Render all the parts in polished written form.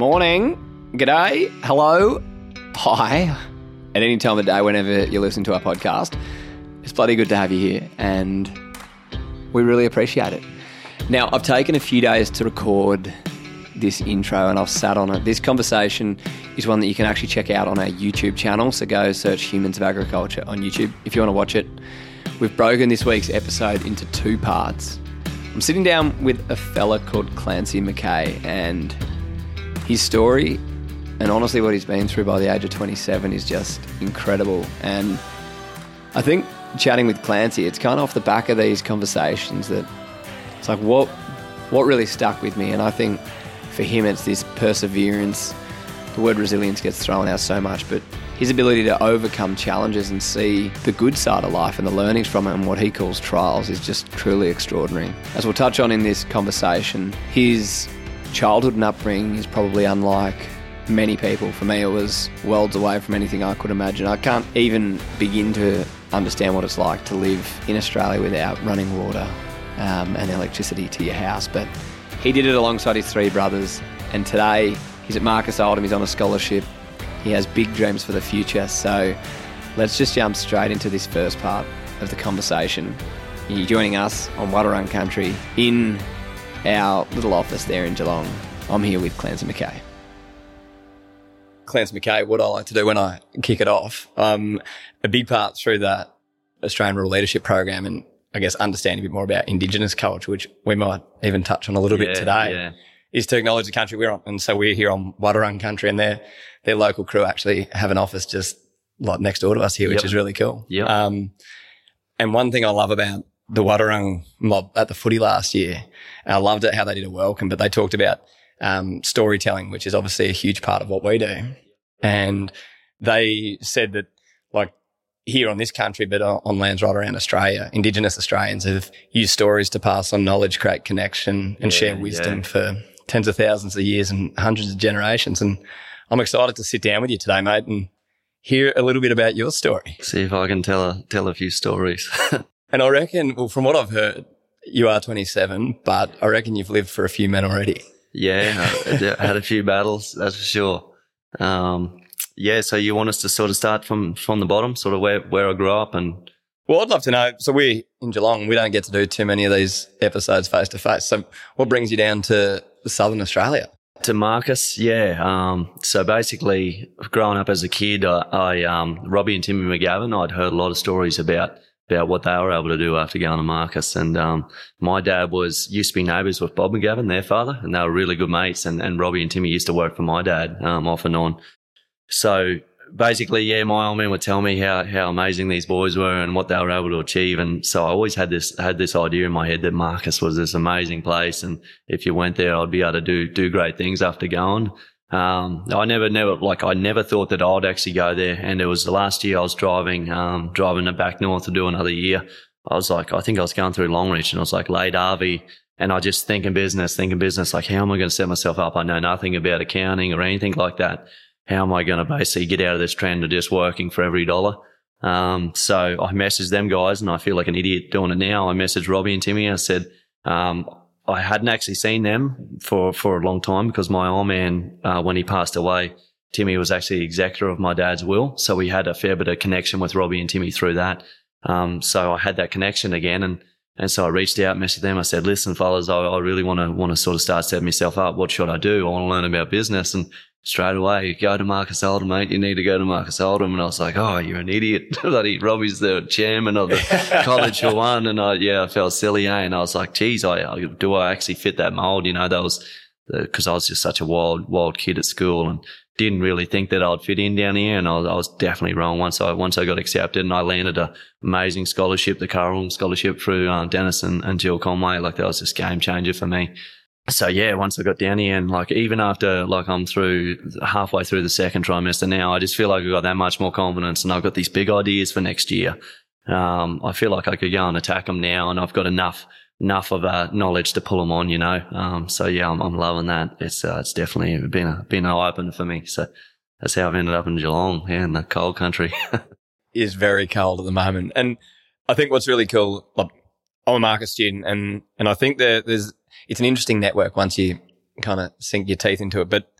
Morning, g'day, hello, hi. At any time of day, whenever you listen to our podcast, it's bloody good to have you here, and we really appreciate it. Now, I've taken a few days to record this intro, and I've sat on it. This conversation is one that you can actually check out on our YouTube channel, so go search Humans of Agriculture on YouTube if you want to watch it. We've broken this week's episode into two parts. I'm sitting down with a fella called Clancy Mackay, and his story, and honestly what he's been through by the age of 27, is just incredible. And I think chatting with Clancy, it's kind of off the back of these conversations that it's like what really stuck with me. And I think for him it's this perseverance. The word resilience gets thrown out so much, but his ability to overcome challenges and see the good side of life and the learnings from it and what he calls trials is just truly extraordinary. As we'll touch on in this conversation, his childhood and upbringing is probably unlike many people. For me, it was worlds away from anything I could imagine. I can't even begin to understand what it's like to live in Australia without running water and electricity to your house. But he did it alongside his three brothers, and today he's at Marcus Oldham, he's on a scholarship, he has big dreams for the future. So let's just jump straight into this first part of the conversation. You're joining us on Wadawurrung Country in our little office there in Geelong. I'm here with Clancy Mackay. Clancy Mackay, what I like to do when I kick it off, a big part through that Australian Rural Leadership Program, and I guess understanding a bit more about Indigenous culture, which we might even touch on a little bit today, is to acknowledge the country we're on. And so we're here on Wadawurrung Country, and their local crew actually have an office just like next door to us here, which is really cool. And one thing I love about the Wadawurrung mob at the footy last year, and I loved it how they did a welcome, but they talked about storytelling, which is obviously a huge part of what we do. And they said that, like, here on this country, but on lands right around Australia, Indigenous Australians have used stories to pass on knowledge, create connection, and share wisdom for tens of thousands of years and hundreds of generations. And I'm excited to sit down with you today, mate, and hear a little bit about your story. See if I can tell a few stories. And I reckon, well, from what I've heard, you are 27, but I reckon you've lived for a few men already. Yeah, I had a few battles, that's for sure. So you want us to sort of start from the bottom, sort of where I grew up? And well, I'd love to know. So we're in Geelong. We don't get to do too many of these episodes face-to-face. So what brings you down to southern Australia? To Marcus, so basically growing up as a kid, I Robbie and Timmy McGavin, I'd heard a lot of stories about what they were able to do after going to Marcus. And my dad used to be neighbours with Bob McGavin, their father, and they were really good mates. And Robbie and Timmy used to work for my dad off and on. So basically, my old man would tell me how amazing these boys were and what they were able to achieve. And so I always had this idea in my head that Marcus was this amazing place, and if you went there, I'd be able to do great things after going. I never thought that I'd actually go there. And it was the last year I was driving back north to do another year. I was like, I think I was going through Longreach, and I was like, late RV. And I just thinking business, like, how am I going to set myself up? I know nothing about accounting or anything like that. How am I going to basically get out of this trend of just working for every dollar? So I messaged them guys, and I feel like an idiot doing it now. I messaged Robbie and Timmy. I said, I hadn't actually seen them for a long time because my old man, when he passed away, Timmy was actually executor of my dad's will. So we had a fair bit of connection with Robbie and Timmy through that. So I had that connection again. And so I reached out, messaged them. I said, listen, fellas, I really want to sort of start setting myself up. What should I do? I want to learn about business. And straight away, go to Marcus Oldham, mate. You need to go to Marcus Oldham. And I was like, oh, you're an idiot. Bloody Robbie's the chairman of the college for one. And I felt silly, eh? And I was like, geez, do I actually fit that mold? You know, that was because I was just such a wild kid at school and didn't really think that I'd fit in down here. And I was definitely wrong once I got accepted, and I landed an amazing scholarship, the Carl Scholarship through Dennis and Jill Conway. Like, that was just game changer for me. So once I got down here, and like even after like I'm through halfway through the second trimester now, I just feel like I've got that much more confidence, and I've got these big ideas for next year. I feel like I could go and attack them now, and I've got enough of knowledge to pull them on, you know. I'm loving that. It's definitely been an eye-opener for me. So that's how I've ended up in Geelong, in the cold country. It is very cold at the moment, and I think what's really cool. Like, I'm a Marcus student, and I think there's. It's an interesting network once you kind of sink your teeth into it. But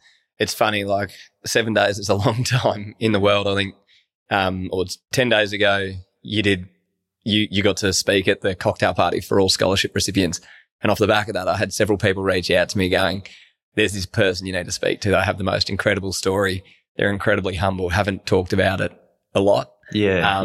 it's funny, like 7 days is a long time in the world, I think. Or 10 days ago, you got to speak at the cocktail party for all scholarship recipients. And off the back of that, I had several people reach out to me going, there's this person you need to speak to. They have the most incredible story. They're incredibly humble, haven't talked about it a lot. Yeah.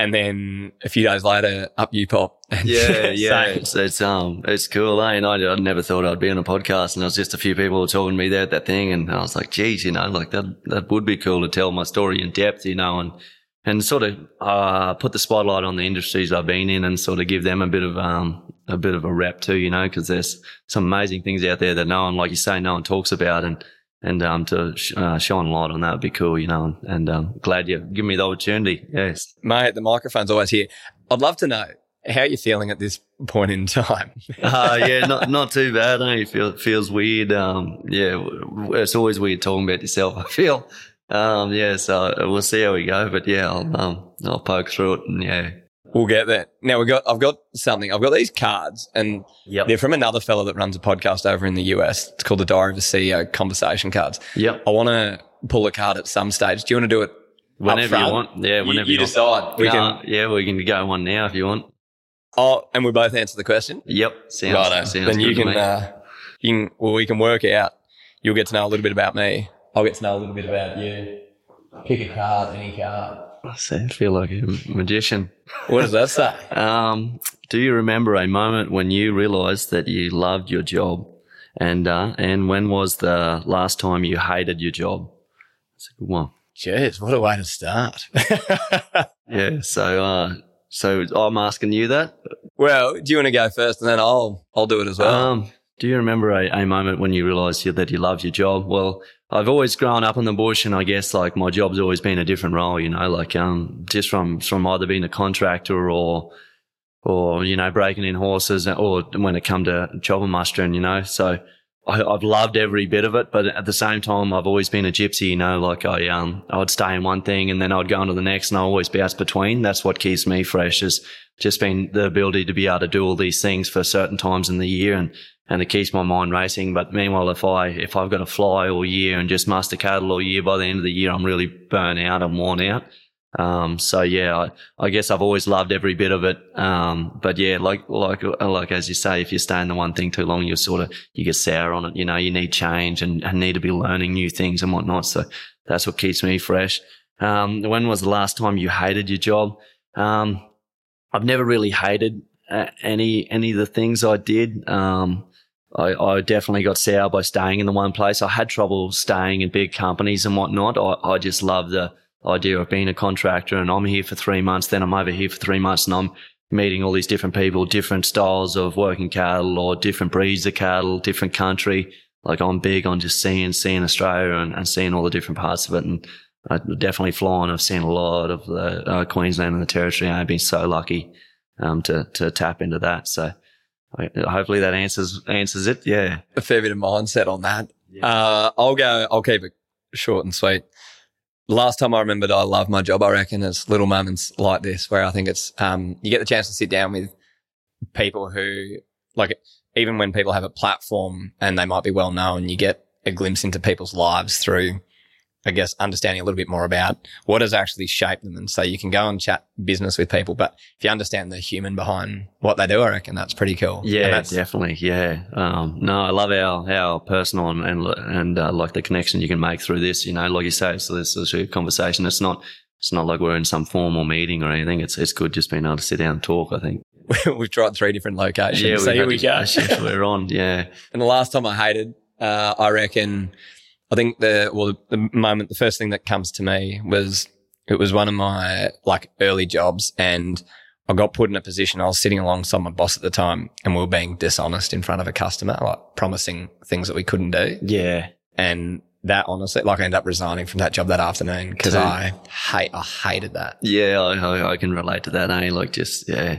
And then a few days later, up you pop. Yeah, yeah. It's cool, eh? And I never thought I'd be on a podcast, and it was just a few people talking to me there at that thing, and I was like, geez, like that would be cool to tell my story in depth, and sort of put the spotlight on the industries I've been in, and sort of give them a bit of a rap too, because there's some amazing things out there that no one, like you say, no one talks about, and to shine a light on that would be cool, glad you give me the opportunity. Yes. Mate, the microphone's always here. I'd love to know how you're feeling at this point in time. Yeah, not too bad. Eh? It feels weird. Yeah, it's always weird talking about yourself, I feel. Yeah, so we'll see how we go. But, yeah, I'll poke through it and, yeah. We'll get there. Now, I've got something. I've got these cards, and they're from another fella that runs a podcast over in the US. It's called the Diary of a CEO Conversation Cards. Yep. I want to pull a card at some stage. Do you want to do it whenever you want? Yeah, whenever you decide. We can go one now if you want. Oh, and we both answer the question? Yep. Sounds good. Then we can work it out. You'll get to know a little bit about me. I'll get to know a little bit about you. Pick a card, any card. I feel like a magician. What does that say? Do you remember a moment when you realised that you loved your job? And when was the last time you hated your job? That's a good one. Jeez, what a way to start. Yeah, so I'm asking you that? Well, do you want to go first and then I'll do it as well? Do you remember a moment when you realised that you loved your job? Well, I've always grown up in the bush, and I guess like my job's always been a different role, just from either being a contractor or breaking in horses, or when it come to chopper mustering, So I've loved every bit of it, but at the same time, I've always been a gypsy, I'd stay in one thing and then I'd go into the next, and I always bounce between. That's what keeps me fresh, is just been the ability to be able to do all these things for certain times in the year, and it keeps my mind racing. But meanwhile, if I've got to fly all year and just muster cattle all year, by the end of the year, I'm really burnt out and worn out. So yeah, I guess I've always loved every bit of it. But yeah, like as you say, if you stay in the one thing too long, you get sour on it. You need change and need to be learning new things and whatnot. So that's what keeps me fresh. When was the last time you hated your job? I've never really hated any of the things I did. I definitely got sour by staying in the one place. I had trouble staying in big companies and whatnot. I just love the idea of being a contractor, and I'm here for 3 months, then I'm over here for 3 months, and I'm meeting all these different people, different styles of working cattle or different breeds of cattle, different country. Like I'm big on just seeing Australia and seeing all the different parts of it. And I definitely flying. I've seen a lot of the Queensland and the Territory. I've been so lucky to tap into that. So hopefully that answers it. Yeah, a fair bit of mindset on that. Yeah. I'll keep it short and sweet. Last time I remembered I love my job, I reckon, is little moments like this, where I think it's you get the chance to sit down with people who, like, even when people have a platform and they might be well known, you get a glimpse into people's lives through, I guess, understanding a little bit more about what has actually shaped them. And so you can go and chat business with people, but if you understand the human behind what they do, I reckon that's pretty cool. Yeah, definitely. Yeah. No, I love our personal and like the connection you can make through this, like you say, so this is a conversation. It's not like we're in some formal meeting or anything. It's good just being able to sit down and talk, I think. We've tried 3 different locations. Yeah, so here we go. We're on. Yeah. And the last time I hated, I think the moment, the first thing that comes to me was, it was one of my like early jobs, and I got put in a position. I was sitting alongside my boss at the time, and we were being dishonest in front of a customer, like promising things that we couldn't do. Yeah. And that honestly, like I ended up resigning from that job that afternoon because I hated that. Yeah. I can relate to that. Eh? Like just, yeah.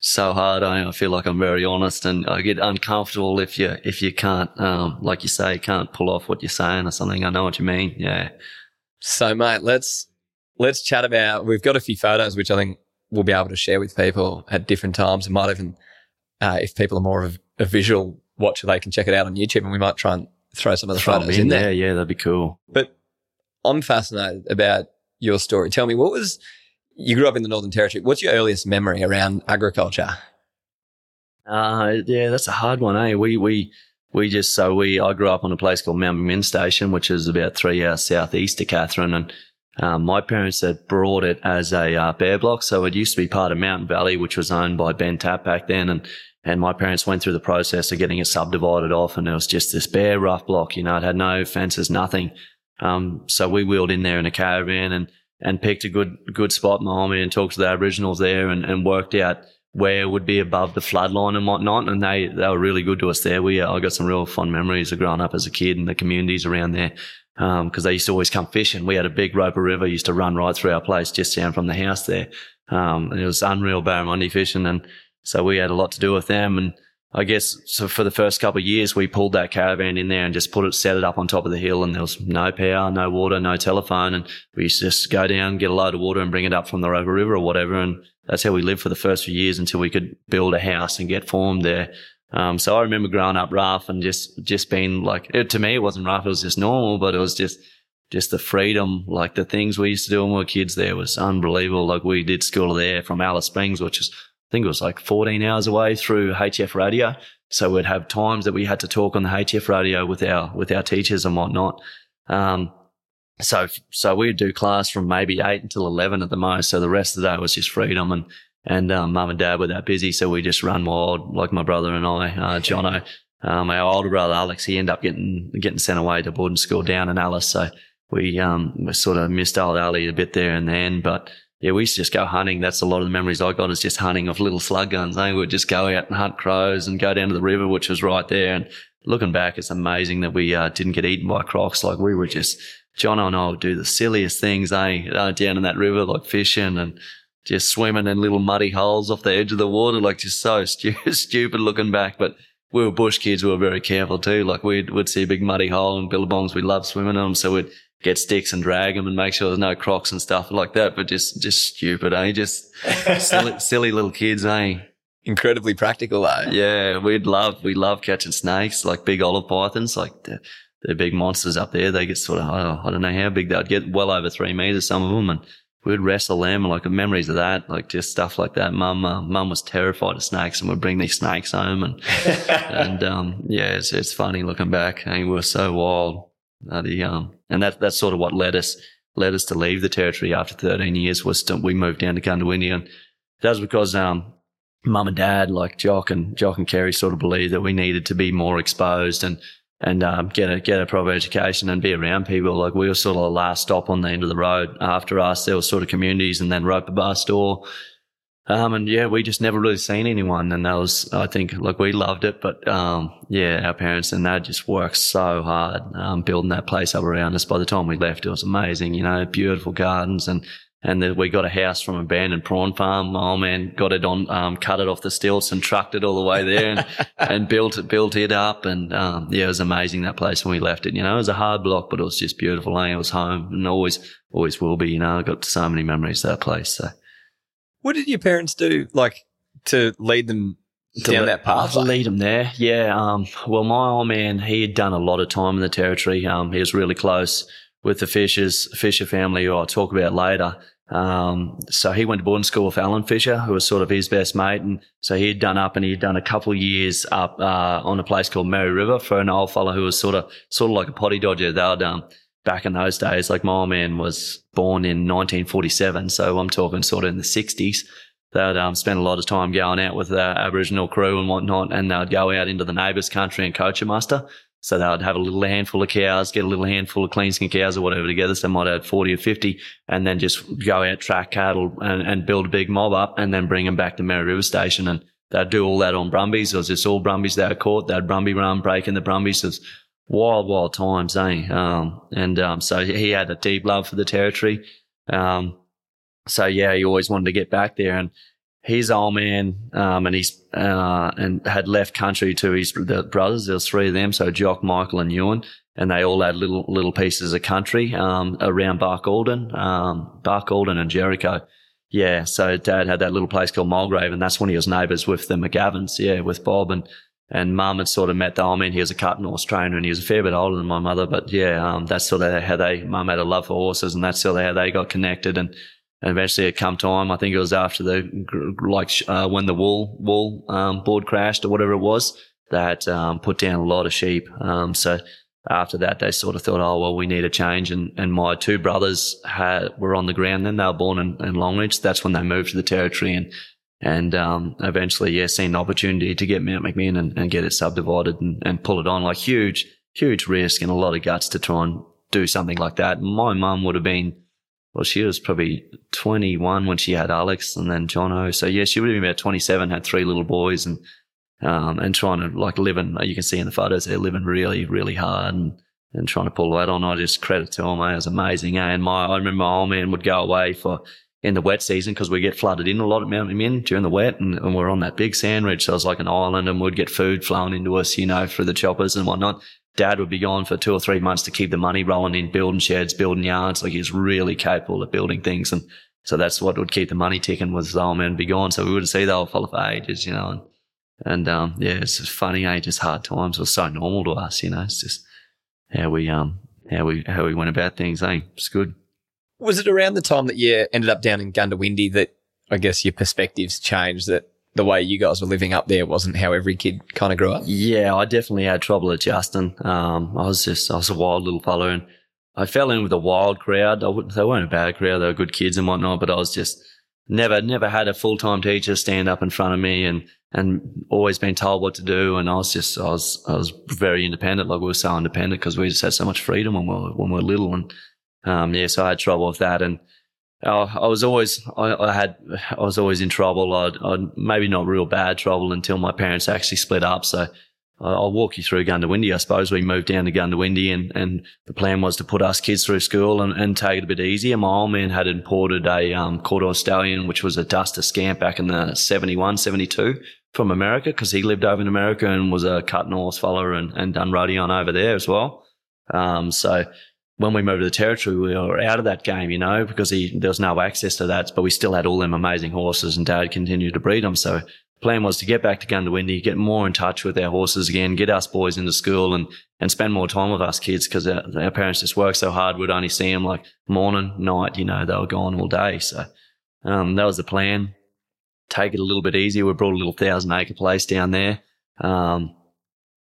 So hard. I feel like I'm very honest, and I get uncomfortable if you can't, like you say, can't pull off what you're saying or something. I know what you mean. Yeah. So mate, let's chat about, we've got a few photos, which I think we'll be able to share with people at different times. It might even, if people are more of a visual watcher, they can check it out on YouTube, and we might try and throw some other photos in there. Yeah, that'd be cool. But I'm fascinated about your story. Tell me, you grew up in the Northern Territory. What's your earliest memory around agriculture? Yeah, that's a hard one, eh? I grew up on a place called Mount Min Station, which is about 3 hours southeast of Katherine, and my parents had brought it as a bear block. So it used to be part of Mountain Valley, which was owned by Ben Tapp back then. And my parents went through the process of getting it subdivided off, and it was just this bare rough block. You know, it had no fences, nothing. So we wheeled in there in a caravan and picked a good spot in Wyoming and talked to the Aboriginals there and worked out where would be above the floodline and whatnot. And they were really good to us there. I got some real fond memories of growing up as a kid and the communities around there. Because they used to always come fishing. We had a big Roper River used to run right through our place just down from the house there. And it was unreal barramundi fishing, and so we had a lot to do with them. And I guess so for the first couple of years we pulled that caravan in there and just set it up on top of the hill, and there was no power, no water, no telephone, and we used to just go down, get a load of water and bring it up from the Roper River or whatever, and that's how we lived for the first few years until we could build a house and get formed there. So I remember growing up rough and just being like, to me, it wasn't rough. It was just normal, but it was just the freedom, like the things we used to do when we were kids there was unbelievable. Like we did school there from Alice Springs, which is, I think it was like 14 hours away through HF radio. So we'd have times that we had to talk on the HF radio with our teachers and whatnot. So we'd do class from maybe 8 until 11 at the most. So the rest of the day was just freedom, and mum and dad were that busy, so we just run wild, like my brother and I, Jono. Our older brother, Alex, he ended up getting sent away to boarding school down in Alice, so we sort of missed old Ali a bit there in the end. But, yeah, we used to just go hunting. That's a lot of the memories I got, is just hunting of little slug guns. We would just go out and hunt crows and go down to the river, which was right there. And looking back, it's amazing that we didn't get eaten by crocs. Like we were just – Jono and I would do the silliest things, down in that river, like fishing and – just swimming in little muddy holes off the edge of the water, like just so stupid looking back. But we were bush kids, we were very careful too. Like we'd see a big muddy hole and billabongs, we loved swimming in them. So we'd get sticks and drag them and make sure there's no crocs and stuff like that. But just stupid, eh? Just silly little kids, eh? Incredibly practical, eh? Yeah, we love catching snakes, like big olive pythons, like the big monsters up there. They get sort of, I don't know how big they'd get, well over 3 meters, some of them. And we'd wrestle them, like memories of that, like just stuff like that. Mum was terrified of snakes, and would bring these snakes home, and yeah, it's funny looking back. I mean, we were so wild, and that's sort of what led us to leave the territory after 13 years. We moved down to Goondiwindi, and that was because Mum and Dad, like Jock and Kerry, sort of believed that we needed to be more exposed and get a proper education and be around people. Like we were sort of the last stop on the end of the road. After us, there were sort of communities and then Roper Bar Store. And yeah, we just never really seen anyone. And that was, I think, like we loved it. But yeah, our parents and they just worked so hard building that place up around us. By the time we left, it was amazing, you know, beautiful gardens. And then we got a house from an abandoned prawn farm. My old man got it on, cut it off the stilts and trucked it all the way there and built it up. And, yeah, it was amazing, that place, when we left it. You know, it was a hard block, but it was just beautiful. It was home and always will be, you know. I got so many memories of that place. So, what did your parents do, like, to lead them down that path? To lead them there, yeah. Well, my old man, he had done a lot of time in the territory. He was really close with the Fisher family, who I'll talk about later. So he went to boarding school with Alan Fisher, who was sort of his best mate. And so he'd done a couple of years up on a place called Mary River for an old fella who was sort of like a potty dodger. They were back in those days. Like my old man was born in 1947, so I'm talking sort of in the 60s. They'd spend a lot of time going out with the Aboriginal crew and whatnot, and they'd go out into the neighbours' country and coach a muster. So they would have a little handful of cows, get a little handful of clean skin cows or whatever together. So they might have 40 or 50, and then just go out, track cattle and build a big mob up, and then bring them back to Mary River Station. And they'd do all that on Brumbies. It was just all Brumbies they were caught. They'd Brumby run, breaking the Brumbies. It was wild, wild times, eh? So he had a deep love for the territory. So yeah, he always wanted to get back there. And his old man, and had left country to the brothers. There was three of them, so Jock, Michael, and Ewan, and they all had little pieces of country around Bark Alden, and Jericho. Yeah, so Dad had that little place called Mulgrave, and that's when he was neighbours with the McGavins, yeah, with Bob, and And mum had sort of met the old man. He was a cart and horse trainer, and he was a fair bit older than my mother. But yeah, that's sort of how they, mum had a love for horses, and that's sort of how they got connected. And eventually it come time, I think it was after the, when the wool board crashed or whatever it was, that put down a lot of sheep. So after that, they sort of thought, oh, well, we need a change. And my two brothers were on the ground then. They were born in Longreach. That's when they moved to the Territory and eventually, yeah, seen an opportunity to get Mount McMinn and get it subdivided and pull it on. Like huge risk and a lot of guts to try and do something like that. My mum would have been, well, she was probably 21 when she had Alex and then Jono. So yeah, she would have been about 27, had three little boys and trying to like living, you can see in the photos, they're living really, really hard and trying to pull that on. I just credit to them, it was amazing. And I remember my old man would go away for, in the wet season, because we get flooded in a lot at Mount Min during the wet, and we're on that big sand ridge, so it's like an island, and we'd get food flowing into us, through the choppers and whatnot. Dad would be gone for 2 or 3 months to keep the money rolling in, building sheds, building yards. Like, he was really capable of building things, and so that's what would keep the money ticking, was the old man be gone. So we wouldn't see the old fella for ages, and yeah, it's just funny, just hard times were so normal to us, It's just how we went about things, eh? It's good. Was it around the time that you ended up down in Goondiwindi that I guess your perspectives changed, that the way you guys were living up there wasn't how every kid kind of grew up? Yeah, I definitely had trouble adjusting. I was a wild little fellow, and I fell in with a wild crowd. They weren't a bad crowd, they were good kids and whatnot, but I was just never had a full-time teacher stand up in front of me and always been told what to do. And I was very independent. Like, we were so independent because we just had so much freedom when we were little, and so I had trouble with that, and I was always in trouble. I'd maybe not real bad trouble until my parents actually split up. So I'll walk you through Goondiwindi. I suppose we moved down to Goondiwindi, and the plan was to put us kids through school and take it a bit easier. My old man had imported a Corduroy Stallion, which was a duster scamp back in the 71, 72 from America, because he lived over in America and was a cut and horse fella and done rodeoing over there as well. So when we moved to the Territory, we were out of that game, because there was no access to that, but we still had all them amazing horses, and Dad continued to breed them. So the plan was to get back to Goondiwindi, get more in touch with our horses again, get us boys into school and spend more time with us kids, because our parents just worked so hard. We'd only see them like morning, night, they were gone all day. So that was the plan. Take it a little bit easier. We brought a little 1,000-acre place down there. But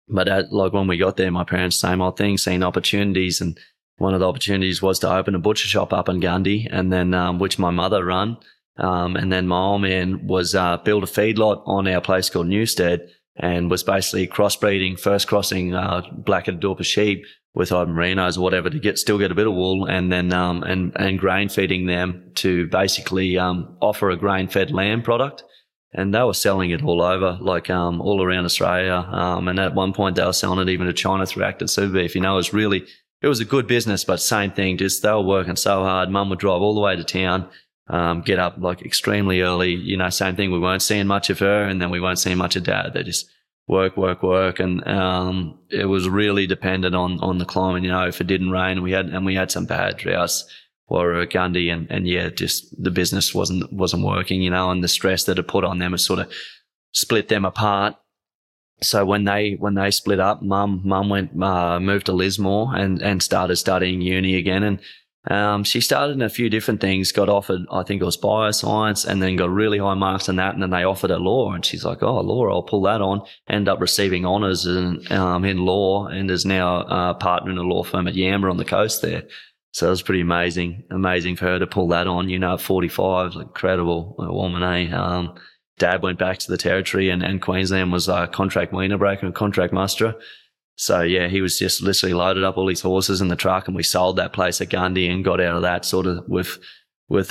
when we got there, my parents, same old thing, seen opportunities, and one of the opportunities was to open a butcher shop up in Gundy, and then which my mother run. And then my old man was build a feedlot on our place called Newstead, and was basically crossbreeding, first crossing black-headed Dorper sheep with Merinos or whatever to still get a bit of wool, and then and grain feeding them to basically offer a grain-fed lamb product. And they were selling it all over, like all around Australia. And at one point they were selling it even to China through Acton Super Beef. It was really... It was a good business, but same thing, just they were working so hard. Mum would drive all the way to town, get up like extremely early, same thing. We weren't seeing much of her, and then we weren't seeing much of Dad. They just work. And it was really dependent on the climate, if it didn't rain, we had some bad droughts or Gundy, and just the business wasn't working, and the stress that it put on them has sort of split them apart. So when they split up, mum went moved to Lismore and started studying uni again, and she started in a few different things. Got offered, I think it was bioscience, and then got really high marks in that, and then they offered her law, and she's like, "Oh, law, I'll pull that on." Ended up receiving honours in law, and is now a partner in a law firm at Yamba on the coast there. So it was pretty amazing for her to pull that on. 45, incredible woman, eh? Dad went back to the Territory, and Queensland was a contract weaner breaker and contract musterer. So, yeah, he was just literally loaded up all his horses in the truck, and we sold that place at Gundy and got out of that sort of with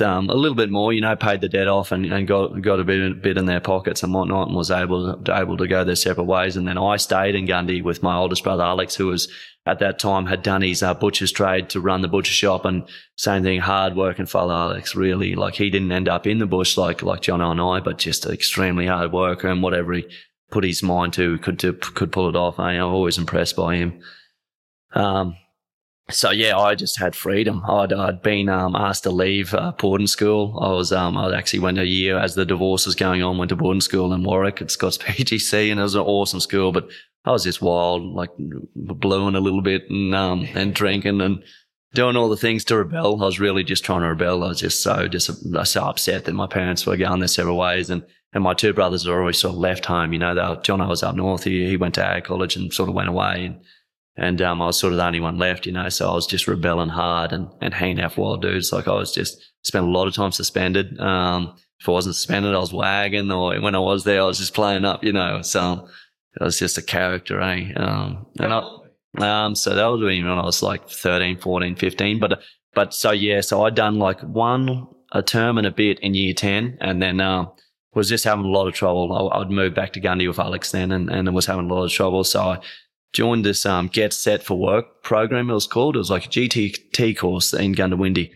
a little bit more, paid the debt off and got a bit in their pockets and whatnot, and was able to go their separate ways. And then I stayed in Gundy with my oldest brother, Alex, who was at that time had done his butcher's trade to run the butcher shop, and same thing, hard working fella, Alex, really. Like, he didn't end up in the bush like Jono and I, but just an extremely hard worker, and whatever he put his mind to, could pull it off. I'm always impressed by him. So yeah, I just had freedom. I'd been asked to leave boarding school. I actually went a year as the divorce was going on, went to boarding school in Warwick at Scott's PGC, and it was an awesome school. But I was just wild, like blowing a little bit and drinking and doing all the things to rebel. I was really just trying to rebel. I was just so upset that my parents were going their several ways, and my two brothers had already sort of left home. You know, Jono was up north. He went to ag college and sort of went away. And I was sort of the only one left, you know, so I was just rebelling hard and hanging out for wild dudes. Like I was just spent a lot of time suspended. If I wasn't suspended, I was wagging, or when I was there, I was just playing up, you know. So I was just a character, eh? So that was when I was like 13, 14, 15. So I'd done like a term and a bit in year 10, and then was just having a lot of trouble. I'd moved back to Goondiwindi with Alex then and was having a lot of trouble. So I joined this Get Set for Work program, it was called. It was like a GTT course in Goondiwindi.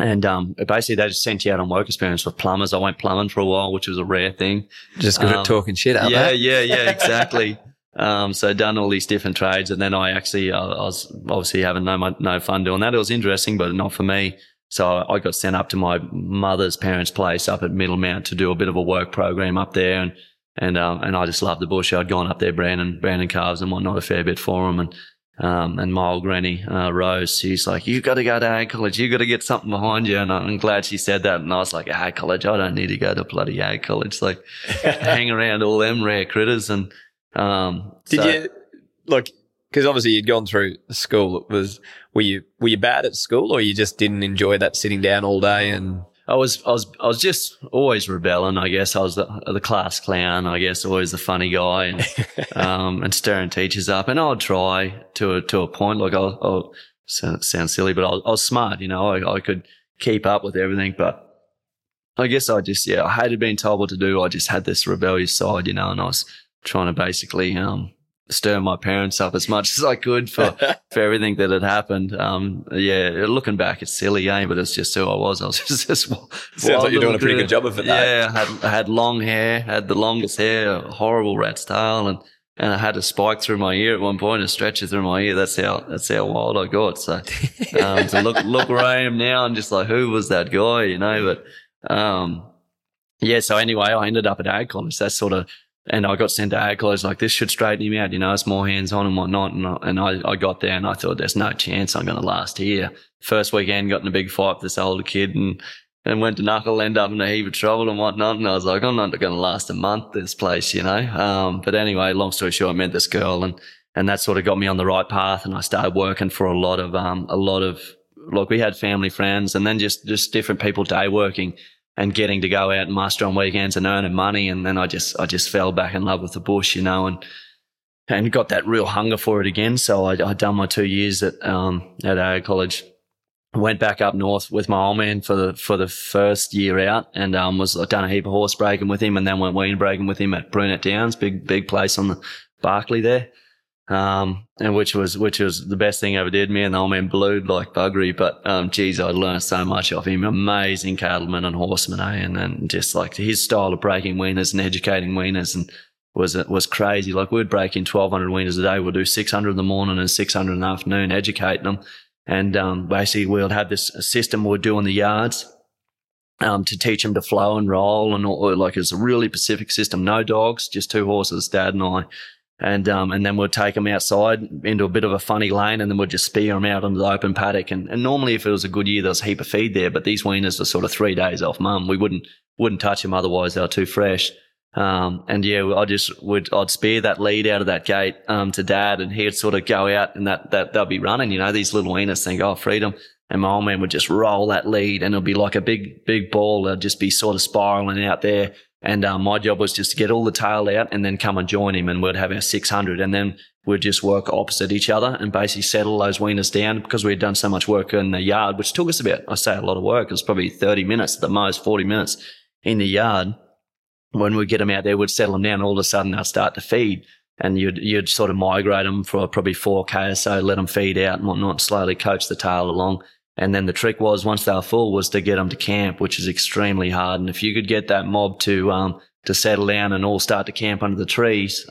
And basically they just sent you out on work experience with plumbers. I went plumbing for a while, which was a rare thing. Just good at talking shit, aren't they? Yeah, exactly. So done all these different trades, and then I was obviously having no fun doing that. It was interesting, but not for me. So I got sent up to my mother's parents' place up at Middlemount to do a bit of a work program up there, and I just loved the bush. I'd gone up there, branding calves and whatnot, a fair bit for them. And my old granny, Rose, she's like, "You've got to go to ag college. You've got to get something behind you." And I'm glad she said that. And I was like, "Ag college? I don't need to go to bloody ag college. Like, hang around all them rare critters." And you like? Because obviously you'd gone through school. Were you bad at school, or you just didn't enjoy that sitting down all day and? I was just always rebelling, I guess. I was the class clown, I guess, always the funny guy, and stirring teachers up. And I'd try to a point. Like, sounds silly, but I was smart. You know, I could keep up with everything. But I guess I hated being told what to do. I just had this rebellious side, you know, and I was trying to basically stir my parents up as much as I could for everything that had happened. Looking back, it's silly, eh? But it's just who I was. I was just sounds like you're doing a pretty good job of it, though. Yeah, I had long hair, had the longest hair, a horrible rat's tail, and I had a spike through my ear at one point, a stretcher through my ear. That's how wild I got. So to look where I am now, I'm just like, who was that guy, you know? But so anyway, I ended up at ag college. That's sort of. And I got sent to ag college, like, this should straighten him out, you know, it's more hands-on and whatnot. And I got there and I thought, there's no chance I'm going to last here. First weekend, got in a big fight with this older kid and went to knuckle, end up in a heap of trouble and whatnot. And I was like, I'm not going to last a month, this place, you know. But anyway, long story short, I met this girl and that sort of got me on the right path. And I started working for a lot of, like, we had family friends and then just different people day working. And getting to go out and muster on weekends and earning money, and then I just fell back in love with the bush, you know, and got that real hunger for it again. So I'd done my 2 years at ag college, went back up north with my old man for the first year out, and was I'd done a heap of horse breaking with him, and then went wean breaking with him at Brunette Downs, big place on the Barkly there, and which was the best thing I ever did. Me and the old man blued like buggery, but geez, I learned so much off him. Amazing cattleman and horseman, eh? And then just like his style of breaking weaners and educating weaners and was crazy. Like, we'd break in 1,200 weaners a day. We'd do 600 in the morning and 600 in the afternoon, educating them. And basically we'd have this system we'd do in the yards to teach them to flow and roll and all. Like, it's a really Pacific system. No dogs, just two horses, Dad and I. And then we'd take them outside into a bit of a funny lane, and then we'd just spear them out onto the open paddock. And normally, if it was a good year, there was a heap of feed there. But these weaners were sort of 3 days off mum. We wouldn't touch them, otherwise they were too fresh. I'd spear that lead out of that gate to Dad, and he'd sort of go out, and that they'll be running. You know, these little weaners think, oh, freedom. And my old man would just roll that lead, and it'll be like a big ball. It'd just be sort of spiraling out there. And my job was just to get all the tail out and then come and join him, and we'd have our 600, and then we'd just work opposite each other and basically settle those weaners down, because we had done so much work in the yard, which took us about, I say a lot of work, it was probably 30 minutes at the most, 40 minutes in the yard. When we'd get them out there, we'd settle them down, and all of a sudden they'd start to feed, and you'd sort of migrate them for probably 4K or so, let them feed out and whatnot, slowly coach the tail along. And then the trick was, once they were full, was to get them to camp, which is extremely hard. And if you could get that mob to settle down and all start to camp under the trees,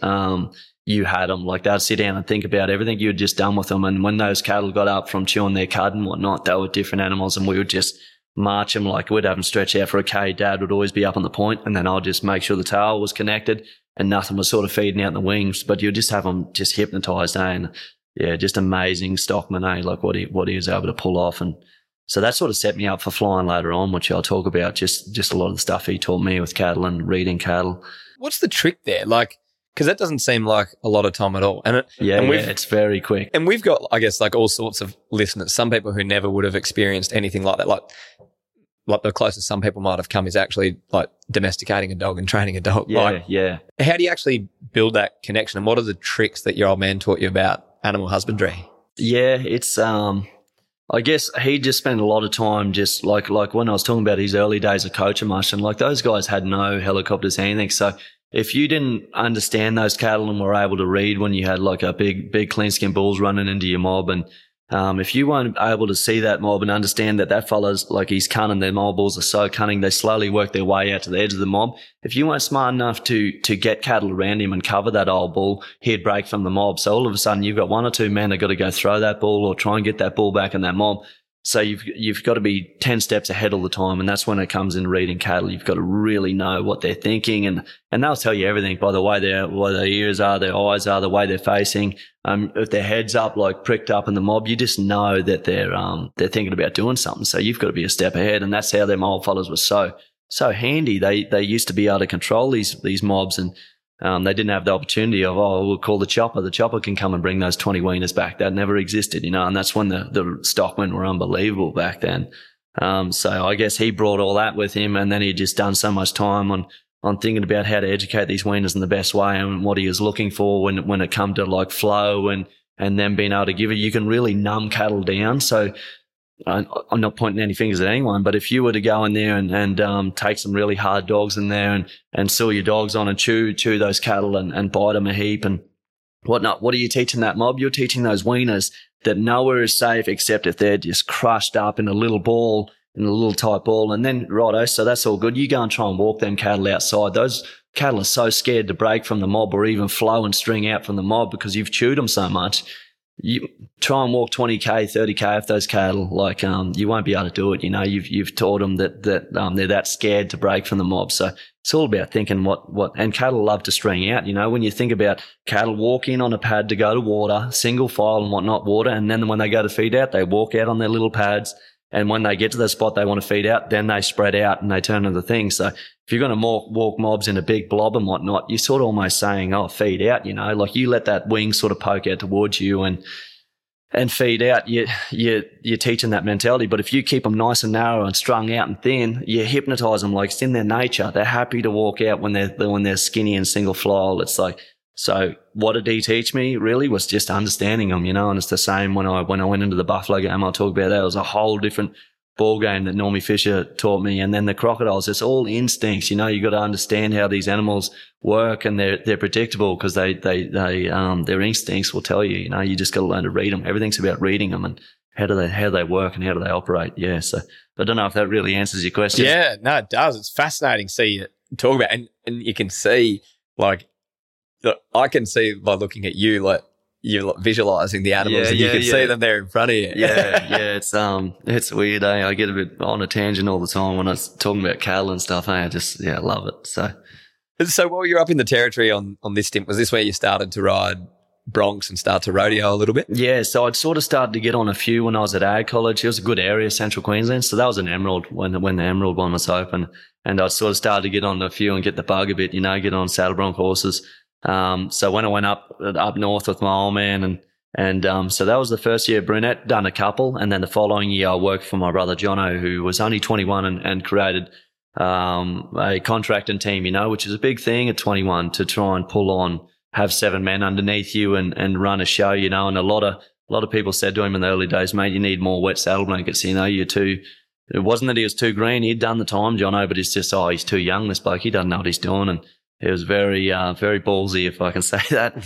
you had them. Like, they'd sit down and think about everything you had just done with them. And when those cattle got up from chewing their cud and whatnot, they were different animals, and we would just march them. Like, we'd have them stretch out for a K. Dad would always be up on the point, and then I'd just make sure the tail was connected and nothing was sort of feeding out in the wings. But you'd just have them just hypnotised, eh? And, yeah, just amazing stockman, eh? Like, what he was able to pull off. And so that sort of set me up for flying later on, which I'll talk about, just a lot of the stuff he taught me with cattle and reading cattle. What's the trick there? Like, because that doesn't seem like a lot of time at all. And it's very quick. And we've got, I guess, like all sorts of listeners, some people who never would have experienced anything like that. Like the closest some people might have come is actually like domesticating a dog and training a dog. Yeah, like, yeah. How do you actually build that connection, and what are the tricks that your old man taught you about animal husbandry? Yeah, it's I guess he just spent a lot of time just like when I was talking about his early days of coaching mushing, like those guys had no helicopters, anything. So if you didn't understand those cattle and were able to read when you had like a big clean-skin bulls running into your mob, and if you weren't able to see that mob and understand that fella's like he's cunning, their mob bulls are so cunning, they slowly work their way out to the edge of the mob. If you weren't smart enough to get cattle around him and cover that old bull, he'd break from the mob. So all of a sudden you've got one or two men that got to go throw that bull or try and get that bull back in that mob. So you've got to be 10 steps ahead all the time, and that's when it comes in reading cattle. You've got to really know what they're thinking, and they'll tell you everything by the way their ears are, their eyes are, the way they're facing. If their head's up, like pricked up in the mob, you just know that they're thinking about doing something. So you've got to be a step ahead, and that's how them old fellas were so handy. They used to be able to control these mobs, and they didn't have the opportunity of, we'll call the chopper. The chopper can come and bring those 20 weaners back. That never existed, you know, and that's when the stockmen were unbelievable back then. So I guess he brought all that with him, and then he'd just done so much time on thinking about how to educate these weaners in the best way and what he was looking for when it come to like flow and then being able to give it. You can really numb cattle down. So I'm not pointing any fingers at anyone, but if you were to go in there and take some really hard dogs in there and seal your dogs on and chew those cattle and bite them a heap and whatnot, what are you teaching that mob? You're teaching those weaners that nowhere is safe except if they're just crushed up in a little ball, in a little tight ball. And then, righto, so that's all good. You go and try and walk them cattle outside. Those cattle are so scared to break from the mob or even flow and string out from the mob because you've chewed them so much. You try and walk 20K, 30K off those cattle, like you won't be able to do it. You know, you've taught them that they're that scared to break from the mob. So it's all about thinking what and cattle love to string out. You know, when you think about cattle walk in on a pad to go to water, single file and whatnot, water, and then when they go to feed out, they walk out on their little pads. And when they get to the spot they want to feed out, then they spread out and they turn into the thing. So if you're going to walk mobs in a big blob and whatnot, you're sort of almost saying, feed out, you know, like you let that wing sort of poke out towards you and feed out. You're teaching that mentality. But if you keep them nice and narrow and strung out and thin, you hypnotize them. Like, it's in their nature. They're happy to walk out when they're skinny and single file. It's like, so what did he teach me really was just understanding them, you know, and it's the same when I went into the buffalo game. I'll talk about that. It was a whole different ball game that Normie Fisher taught me. And then the crocodiles, it's all instincts, you know. You got to understand how these animals work, and they're predictable because they their instincts will tell you, you know. You just got to learn to read them. Everything's about reading them and how do they work and how do they operate. Yeah, so I don't know if that really answers your question. Yeah, no, it does. It's fascinating to see you talk about, and you can see, like, I can see by looking at you, like you're visualizing the animals, and you can see them there in front of you. Yeah. It's weird, eh? I get a bit on a tangent all the time when I'm talking about cattle and stuff, eh? I just, love it. So while you were up in the territory on this stint, was this where you started to ride Bronx and start to rodeo a little bit? Yeah, so I'd sort of started to get on a few when I was at Ag College. It was a good area, Central Queensland. So that was an Emerald when the Emerald one was open, and I sort of started to get on a few and get the bug a bit, you know, get on saddle bronc horses. So when I went up north with my old man and so that was the first year Brunette, done a couple. And then the following year I worked for my brother Jono, who was only 21 and created, a contracting team, you know, which is a big thing at 21 to try and have 7 men underneath you and run a show, you know. And a lot of people said to him in the early days, mate, you need more wet saddle blankets, you know, you're too. It wasn't that he was too green. He'd done the time, Jono, but it's just, he's too young, this bloke. He doesn't know what he's doing. And it was very, very ballsy, if I can say that,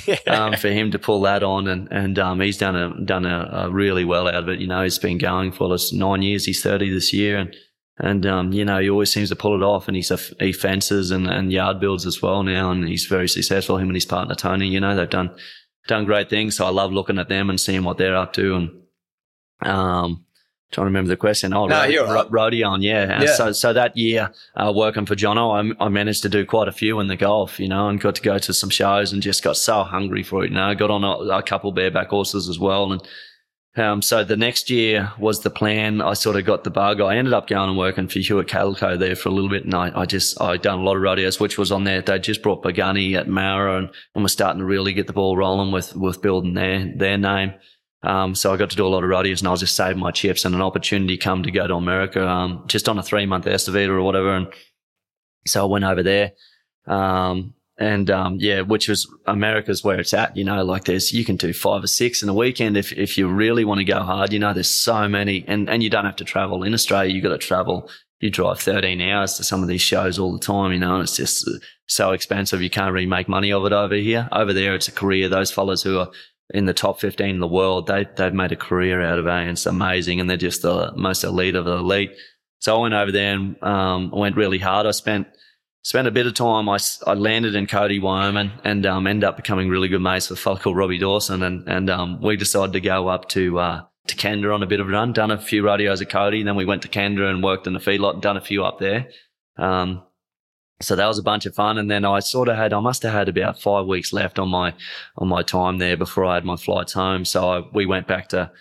for him to pull that on, and he's done really well out of it. You know, he's been going for us 9 years. He's 30 this year, and And, you know, he always seems to pull it off, and he fences and yard builds as well now, and he's very successful, him and his partner Tony. You know, they've done great things, so I love looking at them and seeing what they're up to. And trying to remember the question. Oh, no, you're right. Rodeoing, yeah. Yeah. So that year working for Jono, I managed to do quite a few in the golf, you know, and got to go to some shows and just got so hungry for it, you know. Got on a couple bareback horses as well, and so the next year was the plan. I sort of got the bug. I ended up going and working for Hewitt Calco there for a little bit, and I done a lot of rodeos, which was on there. They just brought Pagani at Mara, and was starting to really get the ball rolling with building their name. So I got to do a lot of rodeos, and I was just saving my chips, and an opportunity come to go to America, just on a 3-month Estevita or whatever. And so I went over there. Which was, America's where it's at, you know, like you can do 5 or 6 in a weekend if you really want to go hard, you know, there's so many, and you don't have to travel. In Australia, you got to travel, you drive 13 hours to some of these shows all the time, you know, and it's just so expensive. You can't really make money of it over here. Over there, it's a career. Those fellas who are in the top 15 in the world, they've made a career out of it, and it's amazing. And they're just the most elite of the elite. So I went over there and, went really hard. I spent a bit of time. I landed in Cody, Wyoming, and ended up becoming really good mates with a fellow called Robbie Dawson, and we decided to go up to Kendra on a bit of a run. Done a few rodeos at Cody, and then we went to Kendra and worked in the feedlot and done a few up there. So that was a bunch of fun. And then I must have had about 5 weeks left on my time there before I had my flights home. So we went back to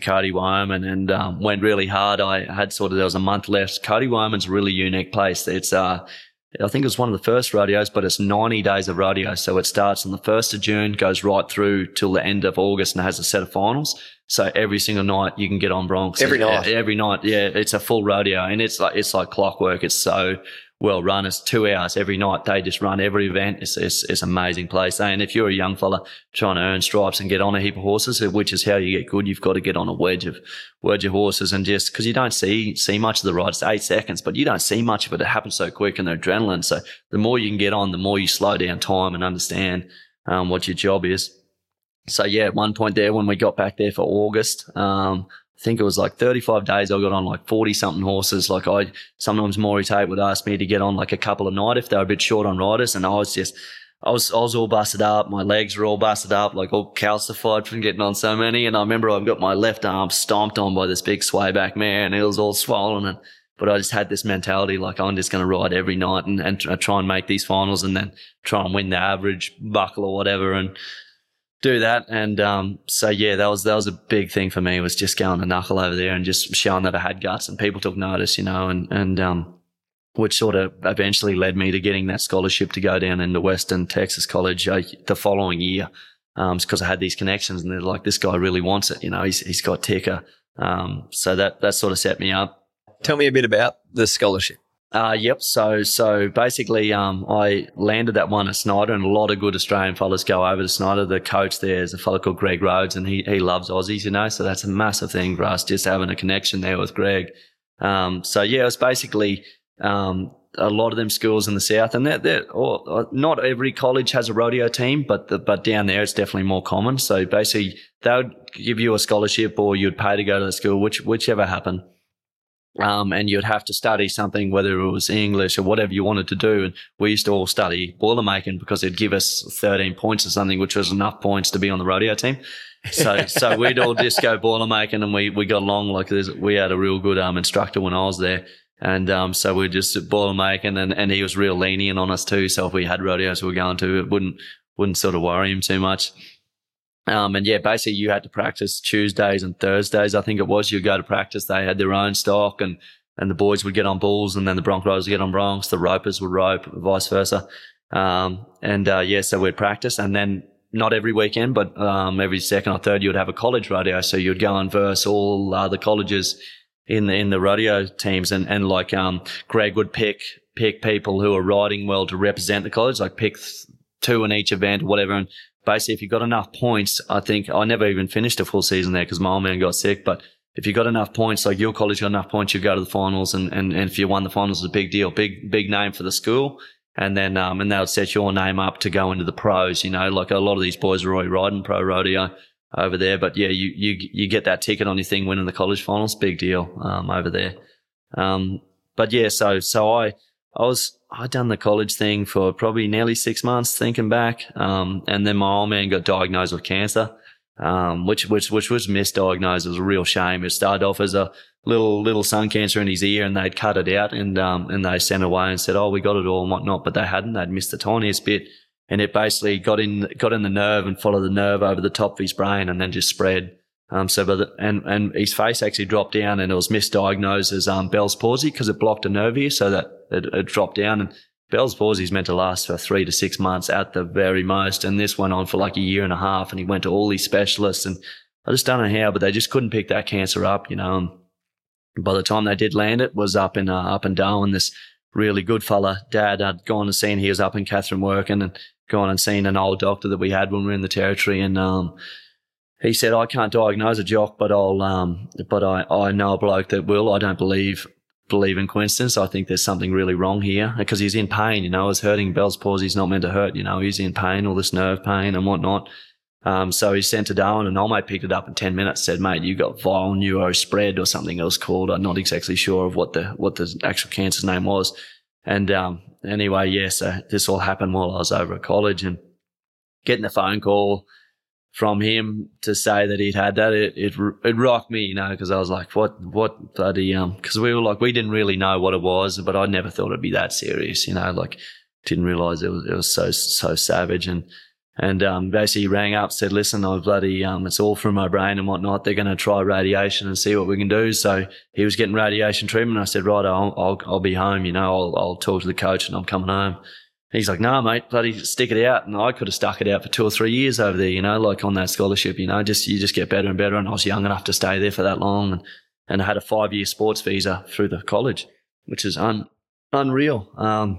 Cody, Wyoming, and went really hard. I had there was a month left. Cody, Wyoming's a really unique place. It's I think it was one of the first rodeos, but it's 90 days of rodeo. So it starts on the 1st of June, goes right through till the end of August, and has a set of finals. So every single night you can get on Bronx. Every night, yeah. It's a full rodeo, and it's like clockwork. It's so well run. It's 2 hours every night. They just run every event. It's an amazing place. And if you're a young fella trying to earn stripes and get on a heap of horses, which is how you get good, you've got to get on a wedge of horses, and just because you don't see much of the ride. It's 8 seconds, but you don't see much of it. It happens so quick, and the adrenaline. So the more you can get on, the more you slow down time and understand what your job is. So yeah, at one point there when we got back there for August, I think it was like 35 days. I got on like 40-something horses. Like sometimes Maury Tate would ask me to get on like a couple a night if they were a bit short on riders, and I was all busted up. My legs were all busted up, like all calcified from getting on so many. And I remember I've got my left arm stomped on by this big swayback mare, and it was all swollen. But I just had this mentality like I'm just going to ride every night and try and make these finals, and then try and win the average buckle or whatever, and do that. And that was a big thing for me, was just going to knuckle over there and just showing that I had guts, and people took notice, you know, and which sort of eventually led me to getting that scholarship to go down into Western Texas College the following year, because I had these connections, and they're like, this guy really wants it, you know, he's got ticker. So that sort of set me up. Tell me a bit about the scholarship. Yep. So basically, I landed that one at Snyder, and a lot of good Australian fellas go over to Snyder. The coach there is a fella called Greg Rhodes, and he loves Aussies, you know, so that's a massive thing for us, just having a connection there with Greg. It was basically, a lot of them schools in the south, and not every college has a rodeo team, but down there it's definitely more common. So basically they would give you a scholarship, or you'd pay to go to the school, whichever happened. And you'd have to study something, whether it was English or whatever you wanted to do. And we used to all study Boilermaking, because it'd give us 13 points or something, which was enough points to be on the rodeo team. So we'd all just go Boilermaking, and we got along. Like we had a real good instructor when I was there. And so we just Boilermaking, and he was real lenient on us too. So if we had rodeos we were going to, it wouldn't sort of worry him too much. Basically you had to practice Tuesdays and Thursdays, I think it was. You'd go to practice. They had their own stock, and the boys would get on bulls, and then the bronc riders would get on broncs. The ropers would rope, vice versa. So we'd practice, and then not every weekend, but every second or third, you'd have a college rodeo. So you'd go and verse all the colleges in the rodeo teams, and Greg would pick people who are riding well to represent the college, like pick two in each event, whatever, and basically, if you got enough points, I think I never even finished a full season there because my old man got sick. But if you got enough points, like your college got enough points, you go to the finals, and if you won the finals, it's a big deal, big name for the school, and then and they would set your name up to go into the pros. You know, like a lot of these boys are already riding pro rodeo over there, but yeah, you get that ticket on your thing, winning the college finals, big deal over there. But yeah, so I'd done the college thing for probably nearly 6 months thinking back. And then my old man got diagnosed with cancer, which was misdiagnosed. It was a real shame. It started off as a little sun cancer in his ear, and they'd cut it out and they sent away and said, "Oh, we got it all," and whatnot, but they hadn't. They'd missed the tiniest bit. And it basically got in the nerve and followed the nerve over the top of his brain and then just spread. And his face actually dropped down, and it was misdiagnosed as Bell's palsy because it blocked a nerve here, so that it dropped down. And Bell's palsy is meant to last for 3 to 6 months at the very most. And this went on for like a year and a half, and he went to all these specialists, and I just don't know how, but they just couldn't pick that cancer up, you know. And by the time they did land, it was up in Darwin. This really good fella, Dad, I'd gone and seen, he was up in Katherine working, and gone and seen an old doctor that we had when we were in the territory, and he said, "I can't diagnose a Jock, but I know a bloke that will. I don't believe in coincidence. I think there's something really wrong here," because he's in pain, you know. It was hurting. Bell's palsy, he's not meant to hurt, you know. He's in pain, all this nerve pain and whatnot. So he's sent to Darwin, and old mate picked it up in 10 minutes. Said, "Mate, you got viral neuro spread," or something else called. I'm not exactly sure of what the actual cancer's name was. And anyway, yeah. So this all happened while I was over at college, and getting the phone call from him to say that he'd had that, it rocked me, you know, because I was like, what bloody, because we were like, we didn't really know what it was, but I never thought it'd be that serious, you know, like didn't realize it was so savage. And basically he rang up, said, "Listen, I bloody, it's all through my brain and whatnot. They're going to try radiation and see what we can do." So he was getting radiation treatment. I said, "Right, I'll be home, you know, I'll talk to the coach and I'm coming home." He's like, "No, mate, bloody stick it out." And I could have stuck it out for 2 or 3 years over there, you know, like on that scholarship, you know, you just get better and better. And I was young enough to stay there for that long. And I had a 5-year sports visa through the college, which is unreal.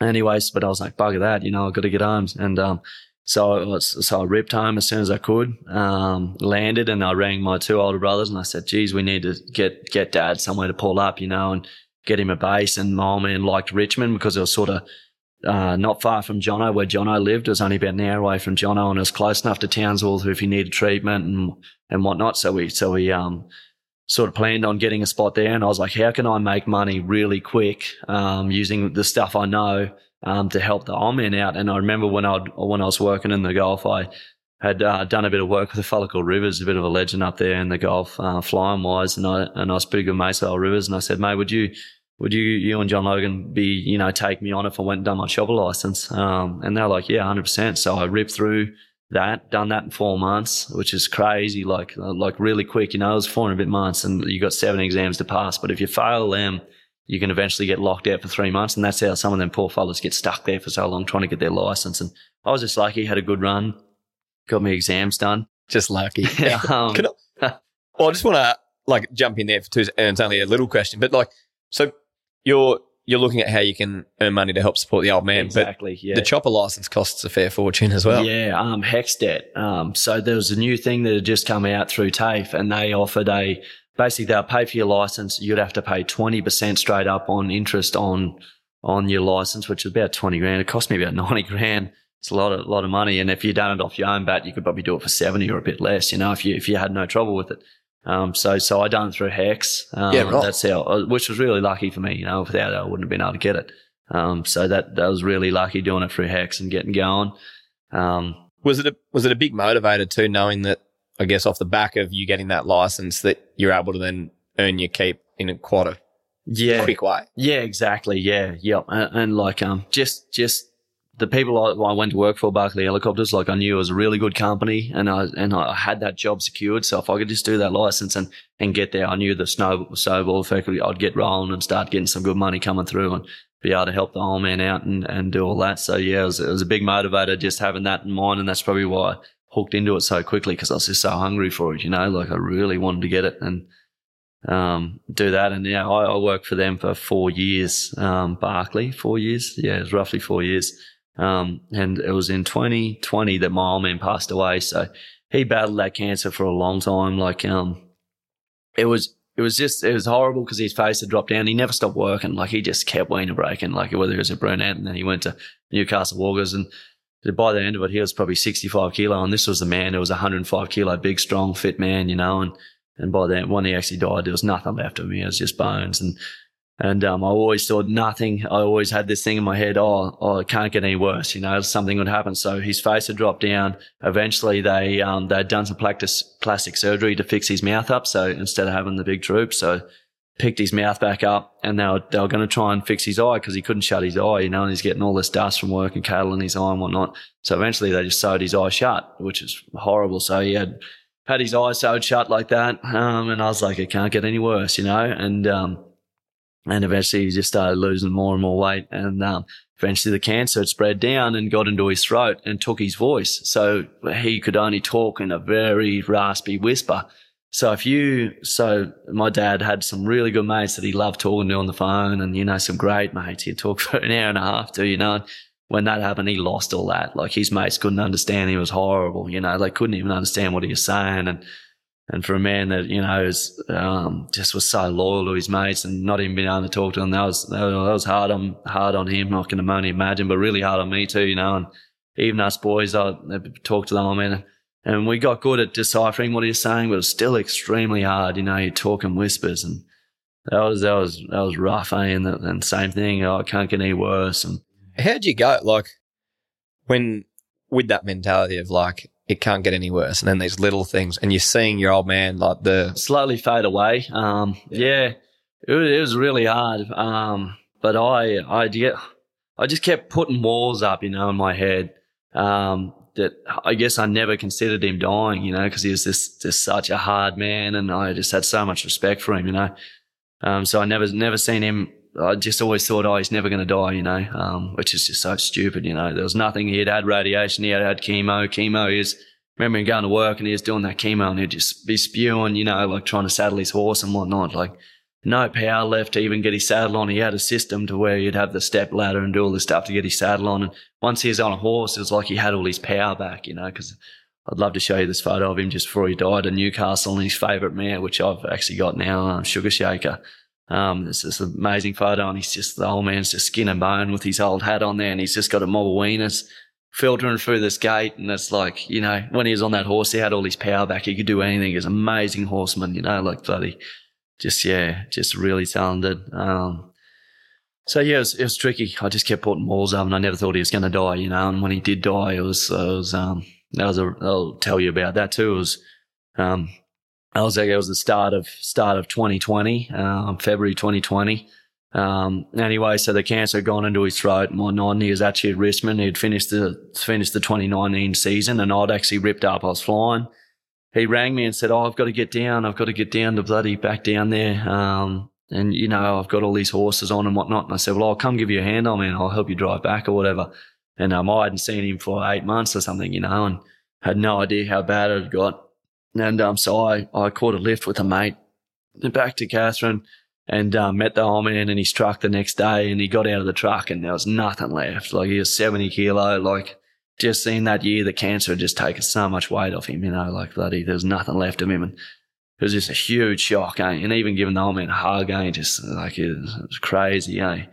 Anyways, but I was like, bugger that, you know, I've got to get home. And so I ripped home as soon as I could, landed, and I rang my 2 older brothers and I said, "Geez, we need to get Dad somewhere to pull up, you know, and get him a base." And my old man liked Richmond because it was sort of, not far from Jono, where Jono lived. It was only about an hour away from Jono, and it was close enough to Townsville if he needed treatment and whatnot. So we sort of planned on getting a spot there, and I was like, how can I make money really quick using the stuff I know to help the old man out? And I remember when I was working in the Gulf, I had done a bit of work with a fella called Rivers, a bit of a legend up there in the Gulf, flying wise, and I was pretty good mates with Rivers, and I said, "Mate, would you and John Logan be, you know, take me on if I went and done my chopper license?" And they're like, "Yeah, 100%. So I ripped through that, done that in 4 months, which is crazy, like really quick. You know, it was 4 and a bit months, and you got 7 exams to pass. But if you fail them, you can eventually get locked out for 3 months. And that's how some of them poor fellas get stuck there for so long trying to get their license. And I was just lucky, had a good run, got my exams done. Just lucky. Yeah, I just want to like jump in there for 2 seconds, and it's only a little question, but like, so you're looking at how you can earn money to help support the old man. Exactly, yeah. The chopper license costs a fair fortune as well. Yeah, Hex debt. So there was a new thing that had just come out through TAFE, and they offered basically they'll pay for your license. You'd have to pay 20% straight up on interest on your license, which is about 20 grand. It cost me about 90 grand. It's a lot of money. And if you'd done it off your own bat, you could probably do it for 70 or a bit less, you know, if you had no trouble with it. So I done it through Hex. Yeah, right. That's how, which was really lucky for me, you know. Without it, I wouldn't have been able to get it. So that was really lucky doing it through Hex and getting going. Was it a big motivator too, knowing that, I guess, off the back of you getting that license, that you're able to then earn your keep in a quite a quick way? Yeah, exactly. Yeah, yeah. And like, just the people I went to work for, Barclay Helicopters, like I knew it was a really good company, and I had that job secured. So if I could just do that license and get there, I knew the snowball effect, I'd get rolling and start getting some good money coming through and be able to help the old man out and do all that. So yeah, it was a big motivator just having that in mind, and that's probably why I hooked into it so quickly, because I was just so hungry for it, you know, like I really wanted to get it and do that. And yeah, I worked for them for 4 years, Barclay, 4 years. Yeah, it was roughly 4 years. And it was in 2020 that my old man passed away. So he battled that cancer for a long time. Like, it was horrible because his face had dropped down. He never stopped working. Like, he just kept wiener breaking, like whether he was a Brunette, and then he went to Newcastle Walkers, and by the end of it, he was probably 65 kilo. And this was the man who was 105 kilo, big, strong, fit man, you know, and by then, when he actually died, there was nothing left of him. It was just bones. And And I always thought nothing. I always had this thing in my head, oh, it can't get any worse. You know, something would happen. So his face had dropped down. Eventually they'd done some plastic surgery to fix his mouth up. So instead of having the big droop, so picked his mouth back up, and they were going to try and fix his eye because he couldn't shut his eye, you know, and he's getting all this dust from working cattle in his eye and whatnot. So eventually they just sewed his eye shut, which is horrible. So he had his eye sewed shut like that. And I was like, it can't get any worse, you know, and eventually he just started losing more and more weight. And eventually the cancer had spread down and got into his throat and took his voice. So he could only talk in a very raspy whisper. So my dad had some really good mates that he loved talking to on the phone, and, you know, some great mates he'd talk for an hour and a half to, you know. When that happened, he lost all that. Like, his mates couldn't understand. He was horrible, you know. They couldn't even understand what he was saying. And for a man that, you know, just was so loyal to his mates and not even being able to talk to them, that was hard on him. I can only imagine, but really hard on me too, you know. And even us boys, I talked to them, I mean, and we got good at deciphering what he was saying, but it was still extremely hard, you know. You talk in whispers, and that was rough, eh? And same thing, I can't get any worse. And how'd you go, like, when with that mentality of like, it can't get any worse, and then these little things, and you're seeing your old man like the slowly fade away. Yeah, it was really hard. But I just kept putting walls up, you know, in my head. That I guess I never considered him dying, you know, because he was just such a hard man, and I just had so much respect for him, you know. So I never seen him. I just always thought, he's never going to die, you know, which is just so stupid, you know. There was nothing. He had had radiation. He had had chemo. I remember him going to work, and he was doing that chemo, and he'd just be spewing, you know, like trying to saddle his horse and whatnot. Like, no power left to even get his saddle on. He had a system to where you'd have the step ladder and do all this stuff to get his saddle on. And once he was on a horse, it was like he had all his power back, you know, because I'd love to show you this photo of him just before he died in Newcastle in his favourite mare, which I've actually got now, Sugar Shaker. It's this amazing photo, and he's just, the old man's just skin and bone with his old hat on there, and he's just got a mob of wieners filtering through this gate. And it's like, you know, when he was on that horse, he had all his power back. He could do anything. He was an amazing horseman, you know, like bloody, just really talented. So yeah, it was tricky. I just kept putting walls up, and I never thought he was going to die, you know. And when he did die, I'll tell you about that too. It was the start of 2020, February 2020. Anyway, so the cancer had gone into his throat, and my non-he was actually at Richmond. He'd finished the 2019 season, and I'd actually ripped up. I was flying. He rang me and said, I've got to get down. I've got to get down to bloody back down there. And, you know, I've got all these horses on and whatnot. And I said, well, I'll come give you a hand on me, and I'll help you drive back or whatever. And I hadn't seen him for 8 months or something, you know, and had no idea how bad it had got. And so I caught a lift with a mate back to Katherine, and met the old man in his truck the next day, and he got out of the truck, and there was nothing left. Like, he was 70 kilo. Like, just seeing that year, the cancer had just taken so much weight off him, you know, like bloody, there was nothing left of him. And it was just a huge shock, eh? And even giving the old man a hug, eh? Just like, it was crazy, eh?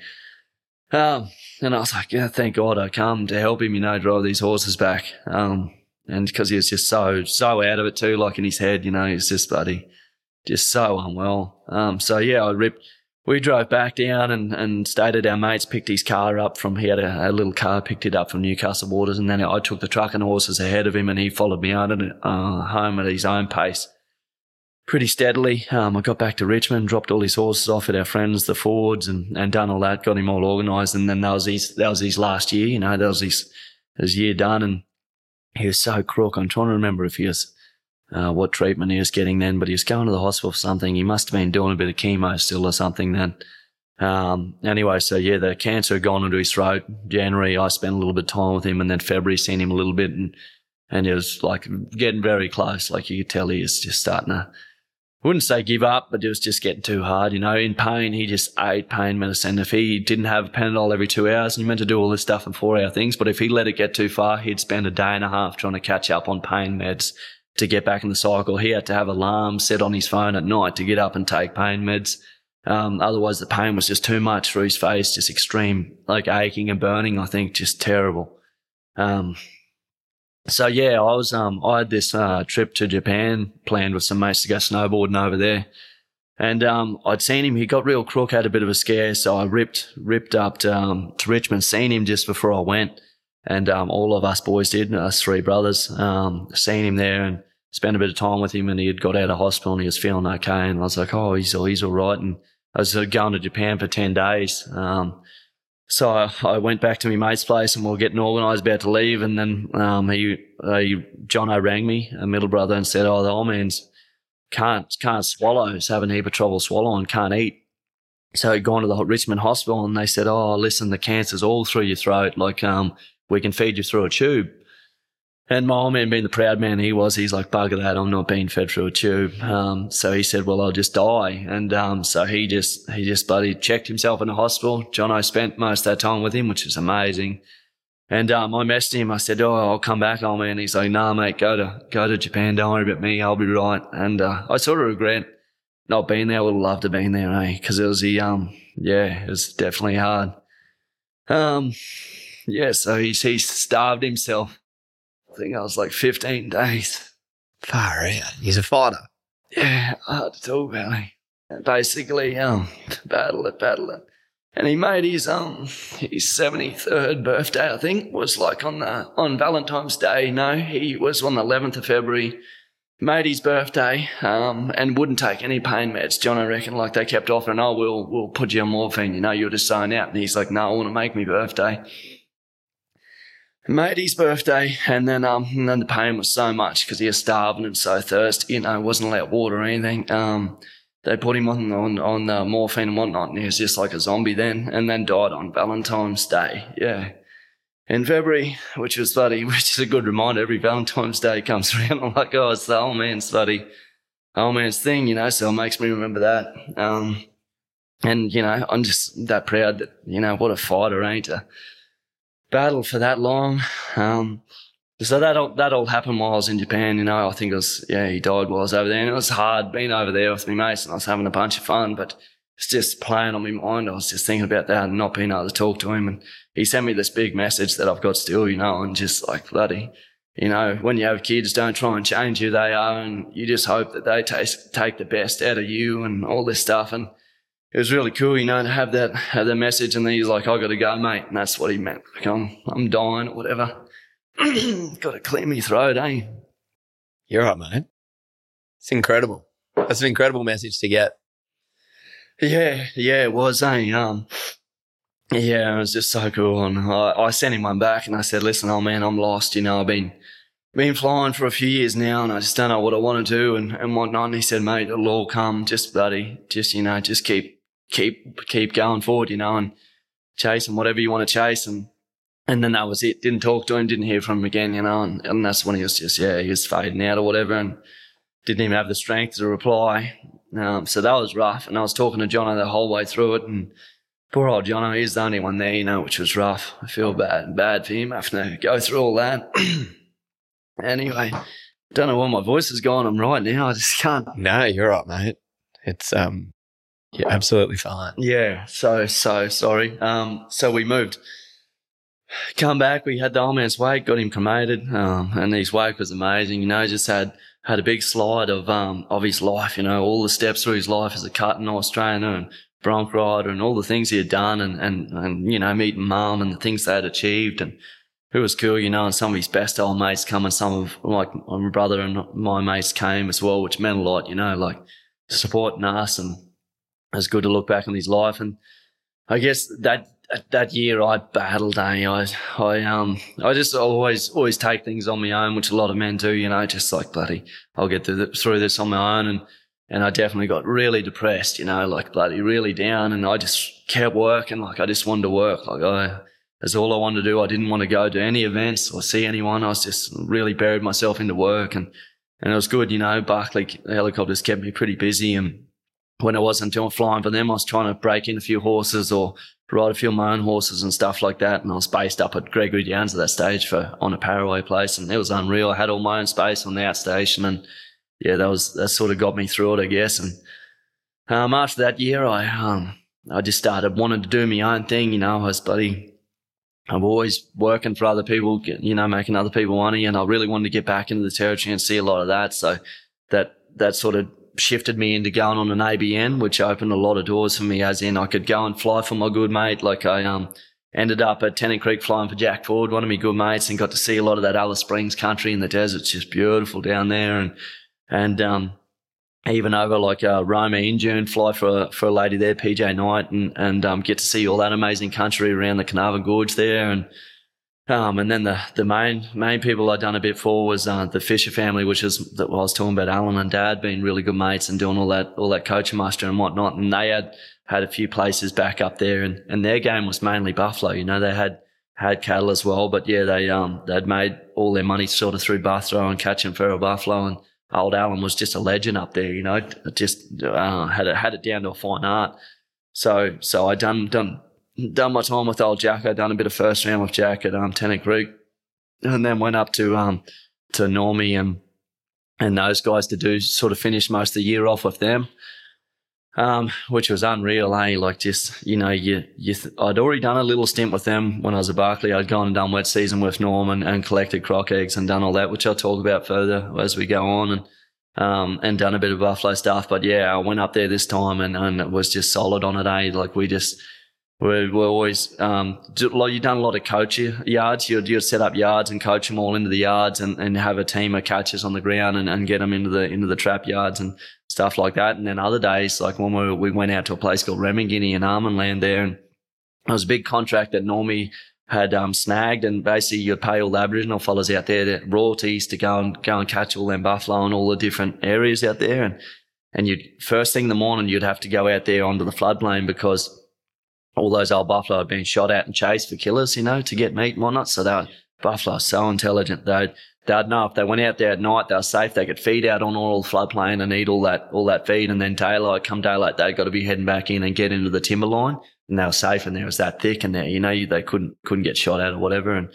And I was like, yeah, thank God I come to help him, you know, drive these horses back. And because he was just so out of it too, like in his head, you know, he was just bloody, just so unwell. So yeah, we drove back down and stayed at our mates, picked his car up he had a little car, picked it up from Newcastle Waters, and then I took the truck and horses ahead of him, and he followed me out home at his own pace pretty steadily. I got back to Richmond, dropped all his horses off at our friends, the Fords, and done all that, got him all organised, and then that was his last year, you know, that was his year done. And he was so crook. I'm trying to remember if he was what treatment he was getting then, but he was going to the hospital for something. He must have been doing a bit of chemo still or something then. Anyway, so yeah, the cancer had gone into his throat. January, I spent a little bit of time with him, and then February, seen him a little bit, and it was like getting very close. Like, you could tell he was just starting to, I wouldn't say give up, but it was just getting too hard, you know. In pain, he just ate pain medicine. If he didn't have Panadol every 2 hours, and you meant to do all this stuff in 4 hour things, but if he let it get too far, he'd spend a day and a half trying to catch up on pain meds to get back in the cycle. He had to have alarms set on his phone at night to get up and take pain meds. Otherwise, the pain was just too much for his face, just extreme, like aching and burning, I think, just terrible. So yeah, I had this trip to Japan planned with some mates to go snowboarding over there, And I'd seen him. He got real crook, had a bit of a scare. So I ripped up to Richmond, seen him just before I went. And all of us boys did, us three brothers, seen him there and spent a bit of time with him. And he had got out of hospital and he was feeling okay. And I was like, oh, he's all right. And I was going to Japan for 10 days. So I went back to my mate's place and we were getting organised, about to leave. And then Jono rang me, a middle brother, and said, oh, the old man's can't swallow. He's having a heap of trouble swallowing, can't eat. So he'd gone to the Richmond hospital and they said, oh, listen, the cancer's all through your throat. Like, we can feed you through a tube. And my old man, being the proud man he was, he's like, bugger that, I'm not being fed through a tube. So he said, well, I'll just die. And so he just bloody checked himself in the hospital. Jono spent most of that time with him, which is amazing. And I messaged him. I said, oh, I'll come back, old man. He's like, nah, mate, go to Japan. Don't worry about me. I'll be right. And I sort of regret not being there. I would have loved to have been there, eh? Because it was it was definitely hard. So he starved himself. I think I was like 15 days. Far out. He's a fighter. Yeah, hard to talk about. Basically, battle it. And he made his 73rd birthday, I think, was like on Valentine's Day. No, he was on the 11th of February, made his birthday, and wouldn't take any pain meds. John, I reckon, like they kept offering, oh, we'll put you on morphine, you're just sign out. And he's like, no, I want to make my birthday. Made his birthday, and then the pain was so much because he was starving and so thirsty, wasn't allowed water or anything. They put him on morphine and whatnot, and he was just like a zombie then, and then died on Valentine's Day, in February, which is a good reminder. Every Valentine's Day comes around, I'm like, oh, it's the old man's thing, so it makes me remember that. And, I'm just that proud that, what a fighter, ain't I? Battle for that long. So that all happened while I was in Japan, I think it was, he died while I was over there. And it was hard being over there with my mates and I was having a bunch of fun, but it's just playing on my mind. I was just thinking about that and not being able to talk to him. And he sent me this big message that I've got still, and just like bloody, when you have kids, don't try and change who they are and you just hope that they take the best out of you and all this stuff. And it was really cool, to have that message. And then he's like, I got to go, mate. And that's what he meant. Like, I'm dying or whatever. Got to clear me throat, eh? You're right, mate. It's incredible. That's an incredible message to get. Yeah, it was, eh? It was just so cool. And I sent him one back and I said, listen, old man, I'm lost. I've been flying for a few years now and I just don't know what I want to do and whatnot. And he said, mate, it'll all come. Just bloody, just keep going forward, and chasing whatever you want to chase. And then that was it. Didn't talk to him, didn't hear from him again, and that's when he was just, he was fading out or whatever and didn't even have the strength to reply. So that was rough. And I was talking to Jono the whole way through it, and poor old Jono, he's the only one there, which was rough. I feel bad for him having to go through all that. Anyway, don't know why my voice has gone. I'm right now. I just can't. No, you're right, mate. It's you're absolutely fine. Yeah, so sorry. So we moved. Come back, we had the old man's wake, got him cremated, and his wake was amazing. Just had a big slide of his life, all the steps through his life as a kart-and-horse trainer and bronc rider and all the things he had done and meeting mum and the things they had achieved. And it was cool, and some of his best old mates come and some of, like, my brother and my mates came as well, which meant a lot, like supporting us, and it was good to look back on his life. And I guess that year I battled, eh? I just always take things on my own, which a lot of men do, just like bloody, I'll get through this on my own. And I definitely got really depressed, like bloody really down. And I just kept working, like I just wanted to work. Like that's all I wanted to do. I didn't want to go to any events or see anyone. I was just really buried myself into work. And it was good, Barclay Helicopters kept me pretty busy. And when I wasn't flying for them, I was trying to break in a few horses or ride a few of my own horses and stuff like that. And I was based up at Gregory Downs at that stage on a paraway place, and it was unreal. I had all my own space on the outstation, and that sort of got me through it, I guess. And after that year, I just started wanting to do my own thing. I'm always working for other people, making other people money, and I really wanted to get back into the territory and see a lot of that. So that sort of shifted me into going on an ABN, which opened a lot of doors for me, as in I could go and fly for my good mate. Like I ended up at Tennant Creek flying for Jack Ford, one of my good mates, and got to see a lot of that Alice Springs country in the desert. It's just beautiful down there. And even over like Roma in June, fly for a lady there, PJ Knight, and get to see all that amazing country around the Carnarvon Gorge there. And then the main people I'd done a bit for was the Fisher family, which is that I was talking about, Alan and Dad being really good mates and doing all that coaching muster and whatnot. And they had a few places back up there, and their game was mainly buffalo. You know, they had cattle as well, but yeah, they'd made all their money sort of through buffalo and catching feral buffalo. And old Alan was just a legend up there. You know, just had it down to a fine art. So I done my time with old Jack. I'd done a bit of first round with Jack at Tennant Creek, and then went up to Normie and those guys to do sort of finish most of the year off with them, which was unreal, eh? Like just, you know, I'd already done a little stint with them when I was at Barclay. I'd gone and done wet season with Norm and collected croc eggs and done all that, which I'll talk about further as we go on, and done a bit of buffalo stuff. But yeah, I went up there this time and it was just solid on it, eh? Like we're always you've done a lot of coach yards. You'd set up yards and coach them all into the yards and have a team of catchers on the ground and get them into the trap yards and stuff like that. And then other days, like when we went out to a place called Remingini in Armandland there, and it was a big contract that Normie had snagged, and basically you'd pay all the Aboriginal fellas out there the royalties to go and catch all them buffalo in all the different areas out there. And you'd first thing in the morning you'd have to go out there onto the floodplain because all those old buffalo had been shot at and chased for killers, you know, to get meat and whatnot. So buffalo are so intelligent. They'd know if they went out there at night, they were safe. They could feed out on all the floodplain and eat all that feed. And then come daylight, they'd got to be heading back in and get into the timber line. And they were safe, and there was that thick in there, you know, they couldn't get shot at or whatever. And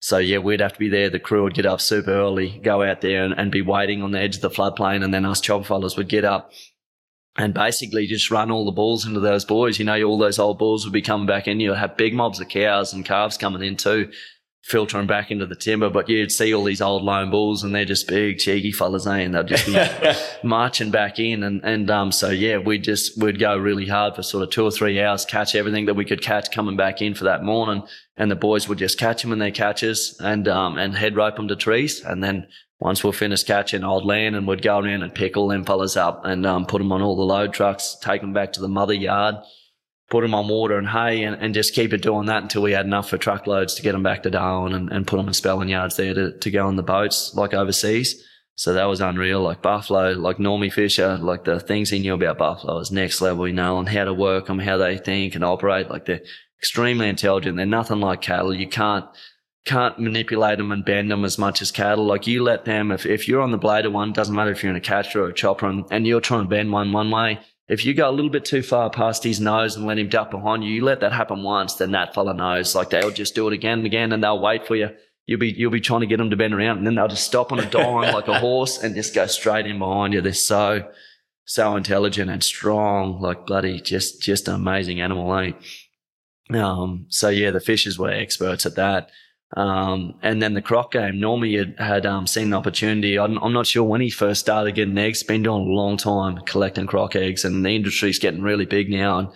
so, yeah, we'd have to be there. The crew would get up super early, go out there and be waiting on the edge of the floodplain. And then us chop fellas would get up and basically just run all the bulls into those boys. You know, all those old bulls would be coming back in. You'd have big mobs of cows and calves coming in too, filtering back into the timber. But you'd see all these old lone bulls, and they're just big, cheeky fellas, eh? And they'd just be marching back in. And so, yeah, we'd go really hard for sort of 2 or 3 hours, catch everything that we could catch coming back in for that morning. And the boys would just catch them in their catches and head rope them to trees. And then once we'll finish catching, I'd land and we'd go around and pick all them fellas up and put them on all the load trucks, take them back to the mother yard, put them on water and hay, and just keep it doing that until we had enough for truckloads to get them back to Darwin and put them in spelling yards there to go on the boats like overseas. So that was unreal. Like buffalo, like Normie Fisher, like the things he knew about buffalo was next level, you know, and how to work them, how they think and operate. Like they're extremely intelligent. They're nothing like cattle. You can't manipulate them and bend them as much as cattle. Like you let them, if you're on the blader one, doesn't matter if you're in a catcher or a chopper and you're trying to bend one way, if you go a little bit too far past his nose and let him duck behind you let that happen once, then that fella knows. Like they'll just do it again and again, and they'll wait for you. You'll be trying to get them to bend around, and then they'll just stop on a dime like a horse and just go straight in behind you. They're so intelligent and strong, like bloody just an amazing animal, eh? So yeah, the Fishers were experts at that. And then the croc game, Normie had seen an opportunity. I'm not sure when he first started getting eggs. Been doing a long time collecting croc eggs, and the industry's getting really big now. And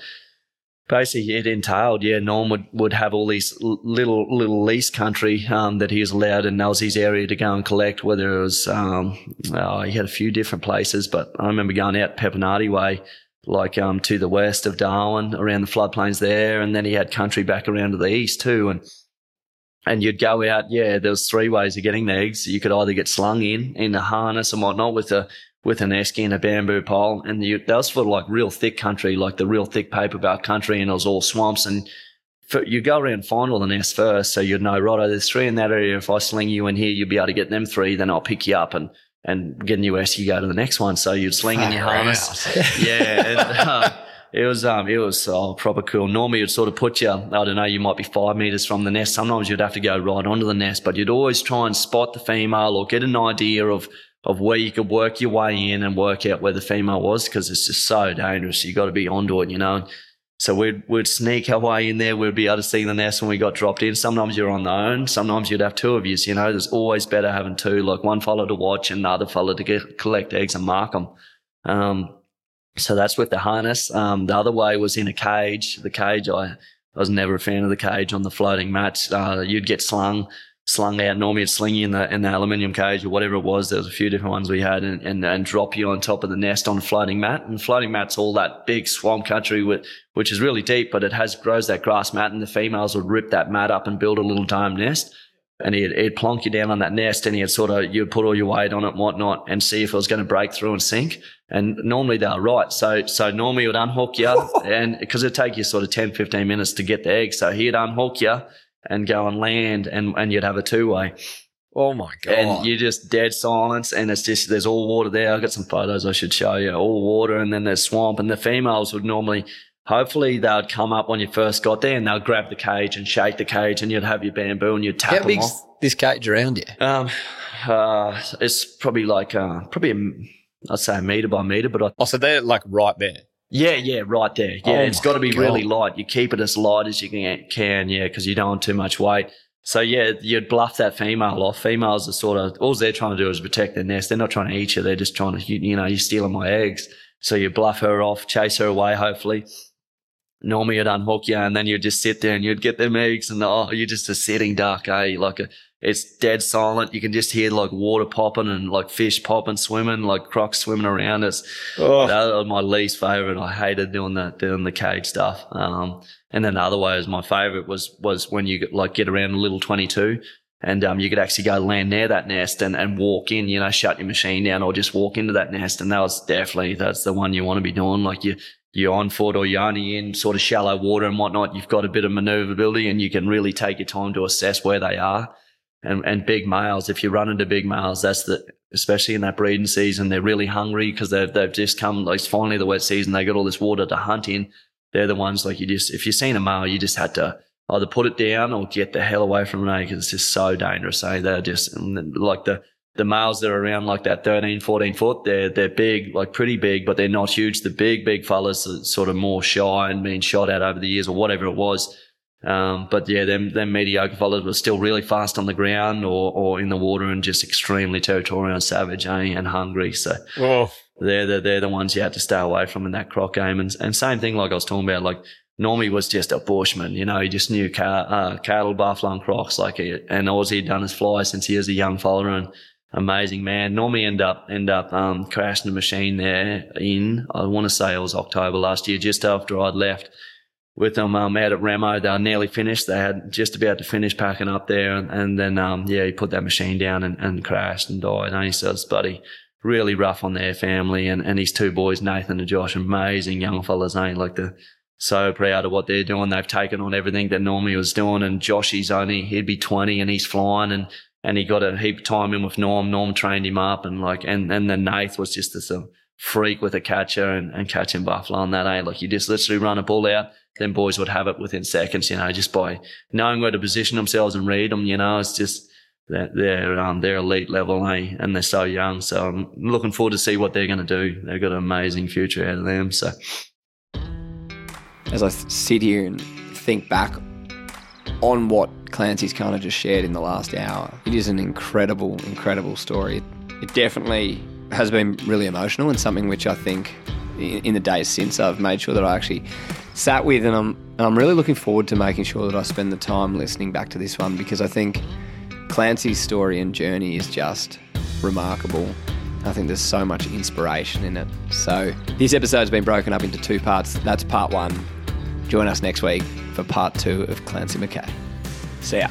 basically it entailed, yeah, Norm would have all these little lease country that he was allowed, and that was his area to go and collect, whether it was he had a few different places, but I remember going out Pepinati way, like to the west of Darwin, around the floodplains there, and then he had country back around to the east too. And you'd go out, yeah, there was 3 ways of getting the eggs. You could either get slung in a harness and whatnot with an esky and a bamboo pole. And that was for like real thick country, like the real thick paperback country, and it was all swamps. And you go around and find all the nests first, so you'd know, righto, there's 3 in that area. If I sling you in here, you'll be able to get them 3, then I'll pick you up and get a new esky, go to the next one. So you'd sling in your harness. Yeah. And, It was proper cool. Normally you'd sort of put you, I don't know, you might be 5 meters from the nest. Sometimes you'd have to go right onto the nest, but you'd always try and spot the female or get an idea of where you could work your way in and work out where the female was, because it's just so dangerous. You got to be onto it, you know. So we'd sneak our way in there. We'd be able to see the nest when we got dropped in. Sometimes you're on the own. Sometimes you'd have 2 of you, you know. There's always better having 2, like one fella to watch and the other fella to collect eggs and mark them. So that's with the harness. The other way was in a cage. The cage, I was never a fan of the cage on the floating mats. You'd get slung out. Normally it'd sling you in the aluminium cage or whatever it was. There was a few different ones we had and drop you on top of the nest on a floating mat. And floating mat's all that big swamp country, which is really deep, but it grows that grass mat, and the females would rip that mat up and build a little dome nest. And he'd plonk you down on that nest, and you'd put all your weight on it and whatnot and see if it was going to break through and sink. And normally they were right. So normally he would unhook you and because it'd take you sort of 10, 15 minutes to get the egg. So he'd unhook you and go and land and you'd have a two-way. Oh, my God. And you just dead silence, and it's just there's all water there. I've got some photos I should show you. All water, and then there's swamp, and the females would normally – hopefully they would come up when you first got there, and they'll grab the cage and shake the cage, and you'd have your bamboo and you'd tap them off. How big's this cage around you? It's probably I'd say a metre by metre. But so they're like right there? Yeah, right there. Yeah, it's got to be really light. You keep it as light as you can, yeah, because you don't want too much weight. So, yeah, you'd bluff that female off. Females are all they're trying to do is protect their nest. They're not trying to eat you. They're just trying to, you're stealing my eggs. So you bluff her off, chase her away, hopefully. Normally you'd unhook you, and then you'd just sit there and you'd get them eggs, and you're just a sitting duck, eh? It's dead silent. You can just hear like water popping and like fish popping, swimming, like crocs swimming around us. Oh. That was my least favourite. I hated doing the cage stuff. And then the other way is my favourite was when you like get around a little 22 and you could actually go land near that nest and walk in, shut your machine down or just walk into that nest. And that's the one you want to be doing. Like you're on foot or you're only in sort of shallow water and whatnot. You've got a bit of manoeuvrability and you can really take your time to assess where they are. And big males, if you run into big males, especially in that breeding season, they're really hungry because they've just come, like it's finally the wet season, they got all this water to hunt in. They're the ones like if you've seen a male, you just had to either put it down or get the hell away from it because it's just so dangerous. Eh? They're just like the males that are around like that 13, 14 foot, they're big, like pretty big, but they're not huge. The big fellas are sort of more shy and being shot at over the years or whatever it was. But yeah, them mediocre fellas were still really fast on the ground or in the water and just extremely territorial and savage, eh, and hungry. So they're the ones you had to stay away from in that croc game. And same thing like I was talking about, like Normie was just a bushman, he just knew cattle, buffalo and crocs, and all he'd done is fly since he was a young fella, and amazing man. Normie end up crashing the machine there in, I want to say it was October last year, just after I'd left. With them out at Remo, they were nearly finished. They had just about to finish packing up there, and then he put that machine down and crashed and died. And he says, buddy, really rough on their family and his two boys, Nathan and Josh, amazing young fellas, ain't so proud of what they're doing. They've taken on everything that Normie was doing, and Josh, he'd be 20 and he's flying, and he got a heap of time in with Norm. Norm trained him up and then Nath was just this freak with a catcher and catching buffalo and that, eh? You just literally run a bull out. Then boys would have it within seconds, just by knowing where to position themselves and read them, it's just they're elite level, eh? And they're so young. So I'm looking forward to see what they're going to do. They've got an amazing future out of them. So as I sit here and think back on what Clancy's kind of just shared in the last hour, it is an incredible, incredible story. It definitely has been really emotional and something which I think in the days since I've made sure that I actually sat with, and I'm really looking forward to making sure that I spend the time listening back to this one, because I think Clancy's story and journey is just remarkable. I think there's so much inspiration in it. So this episode's been broken up into two parts. That's part one. Join us next week for part two of Clancy Mackay. See ya.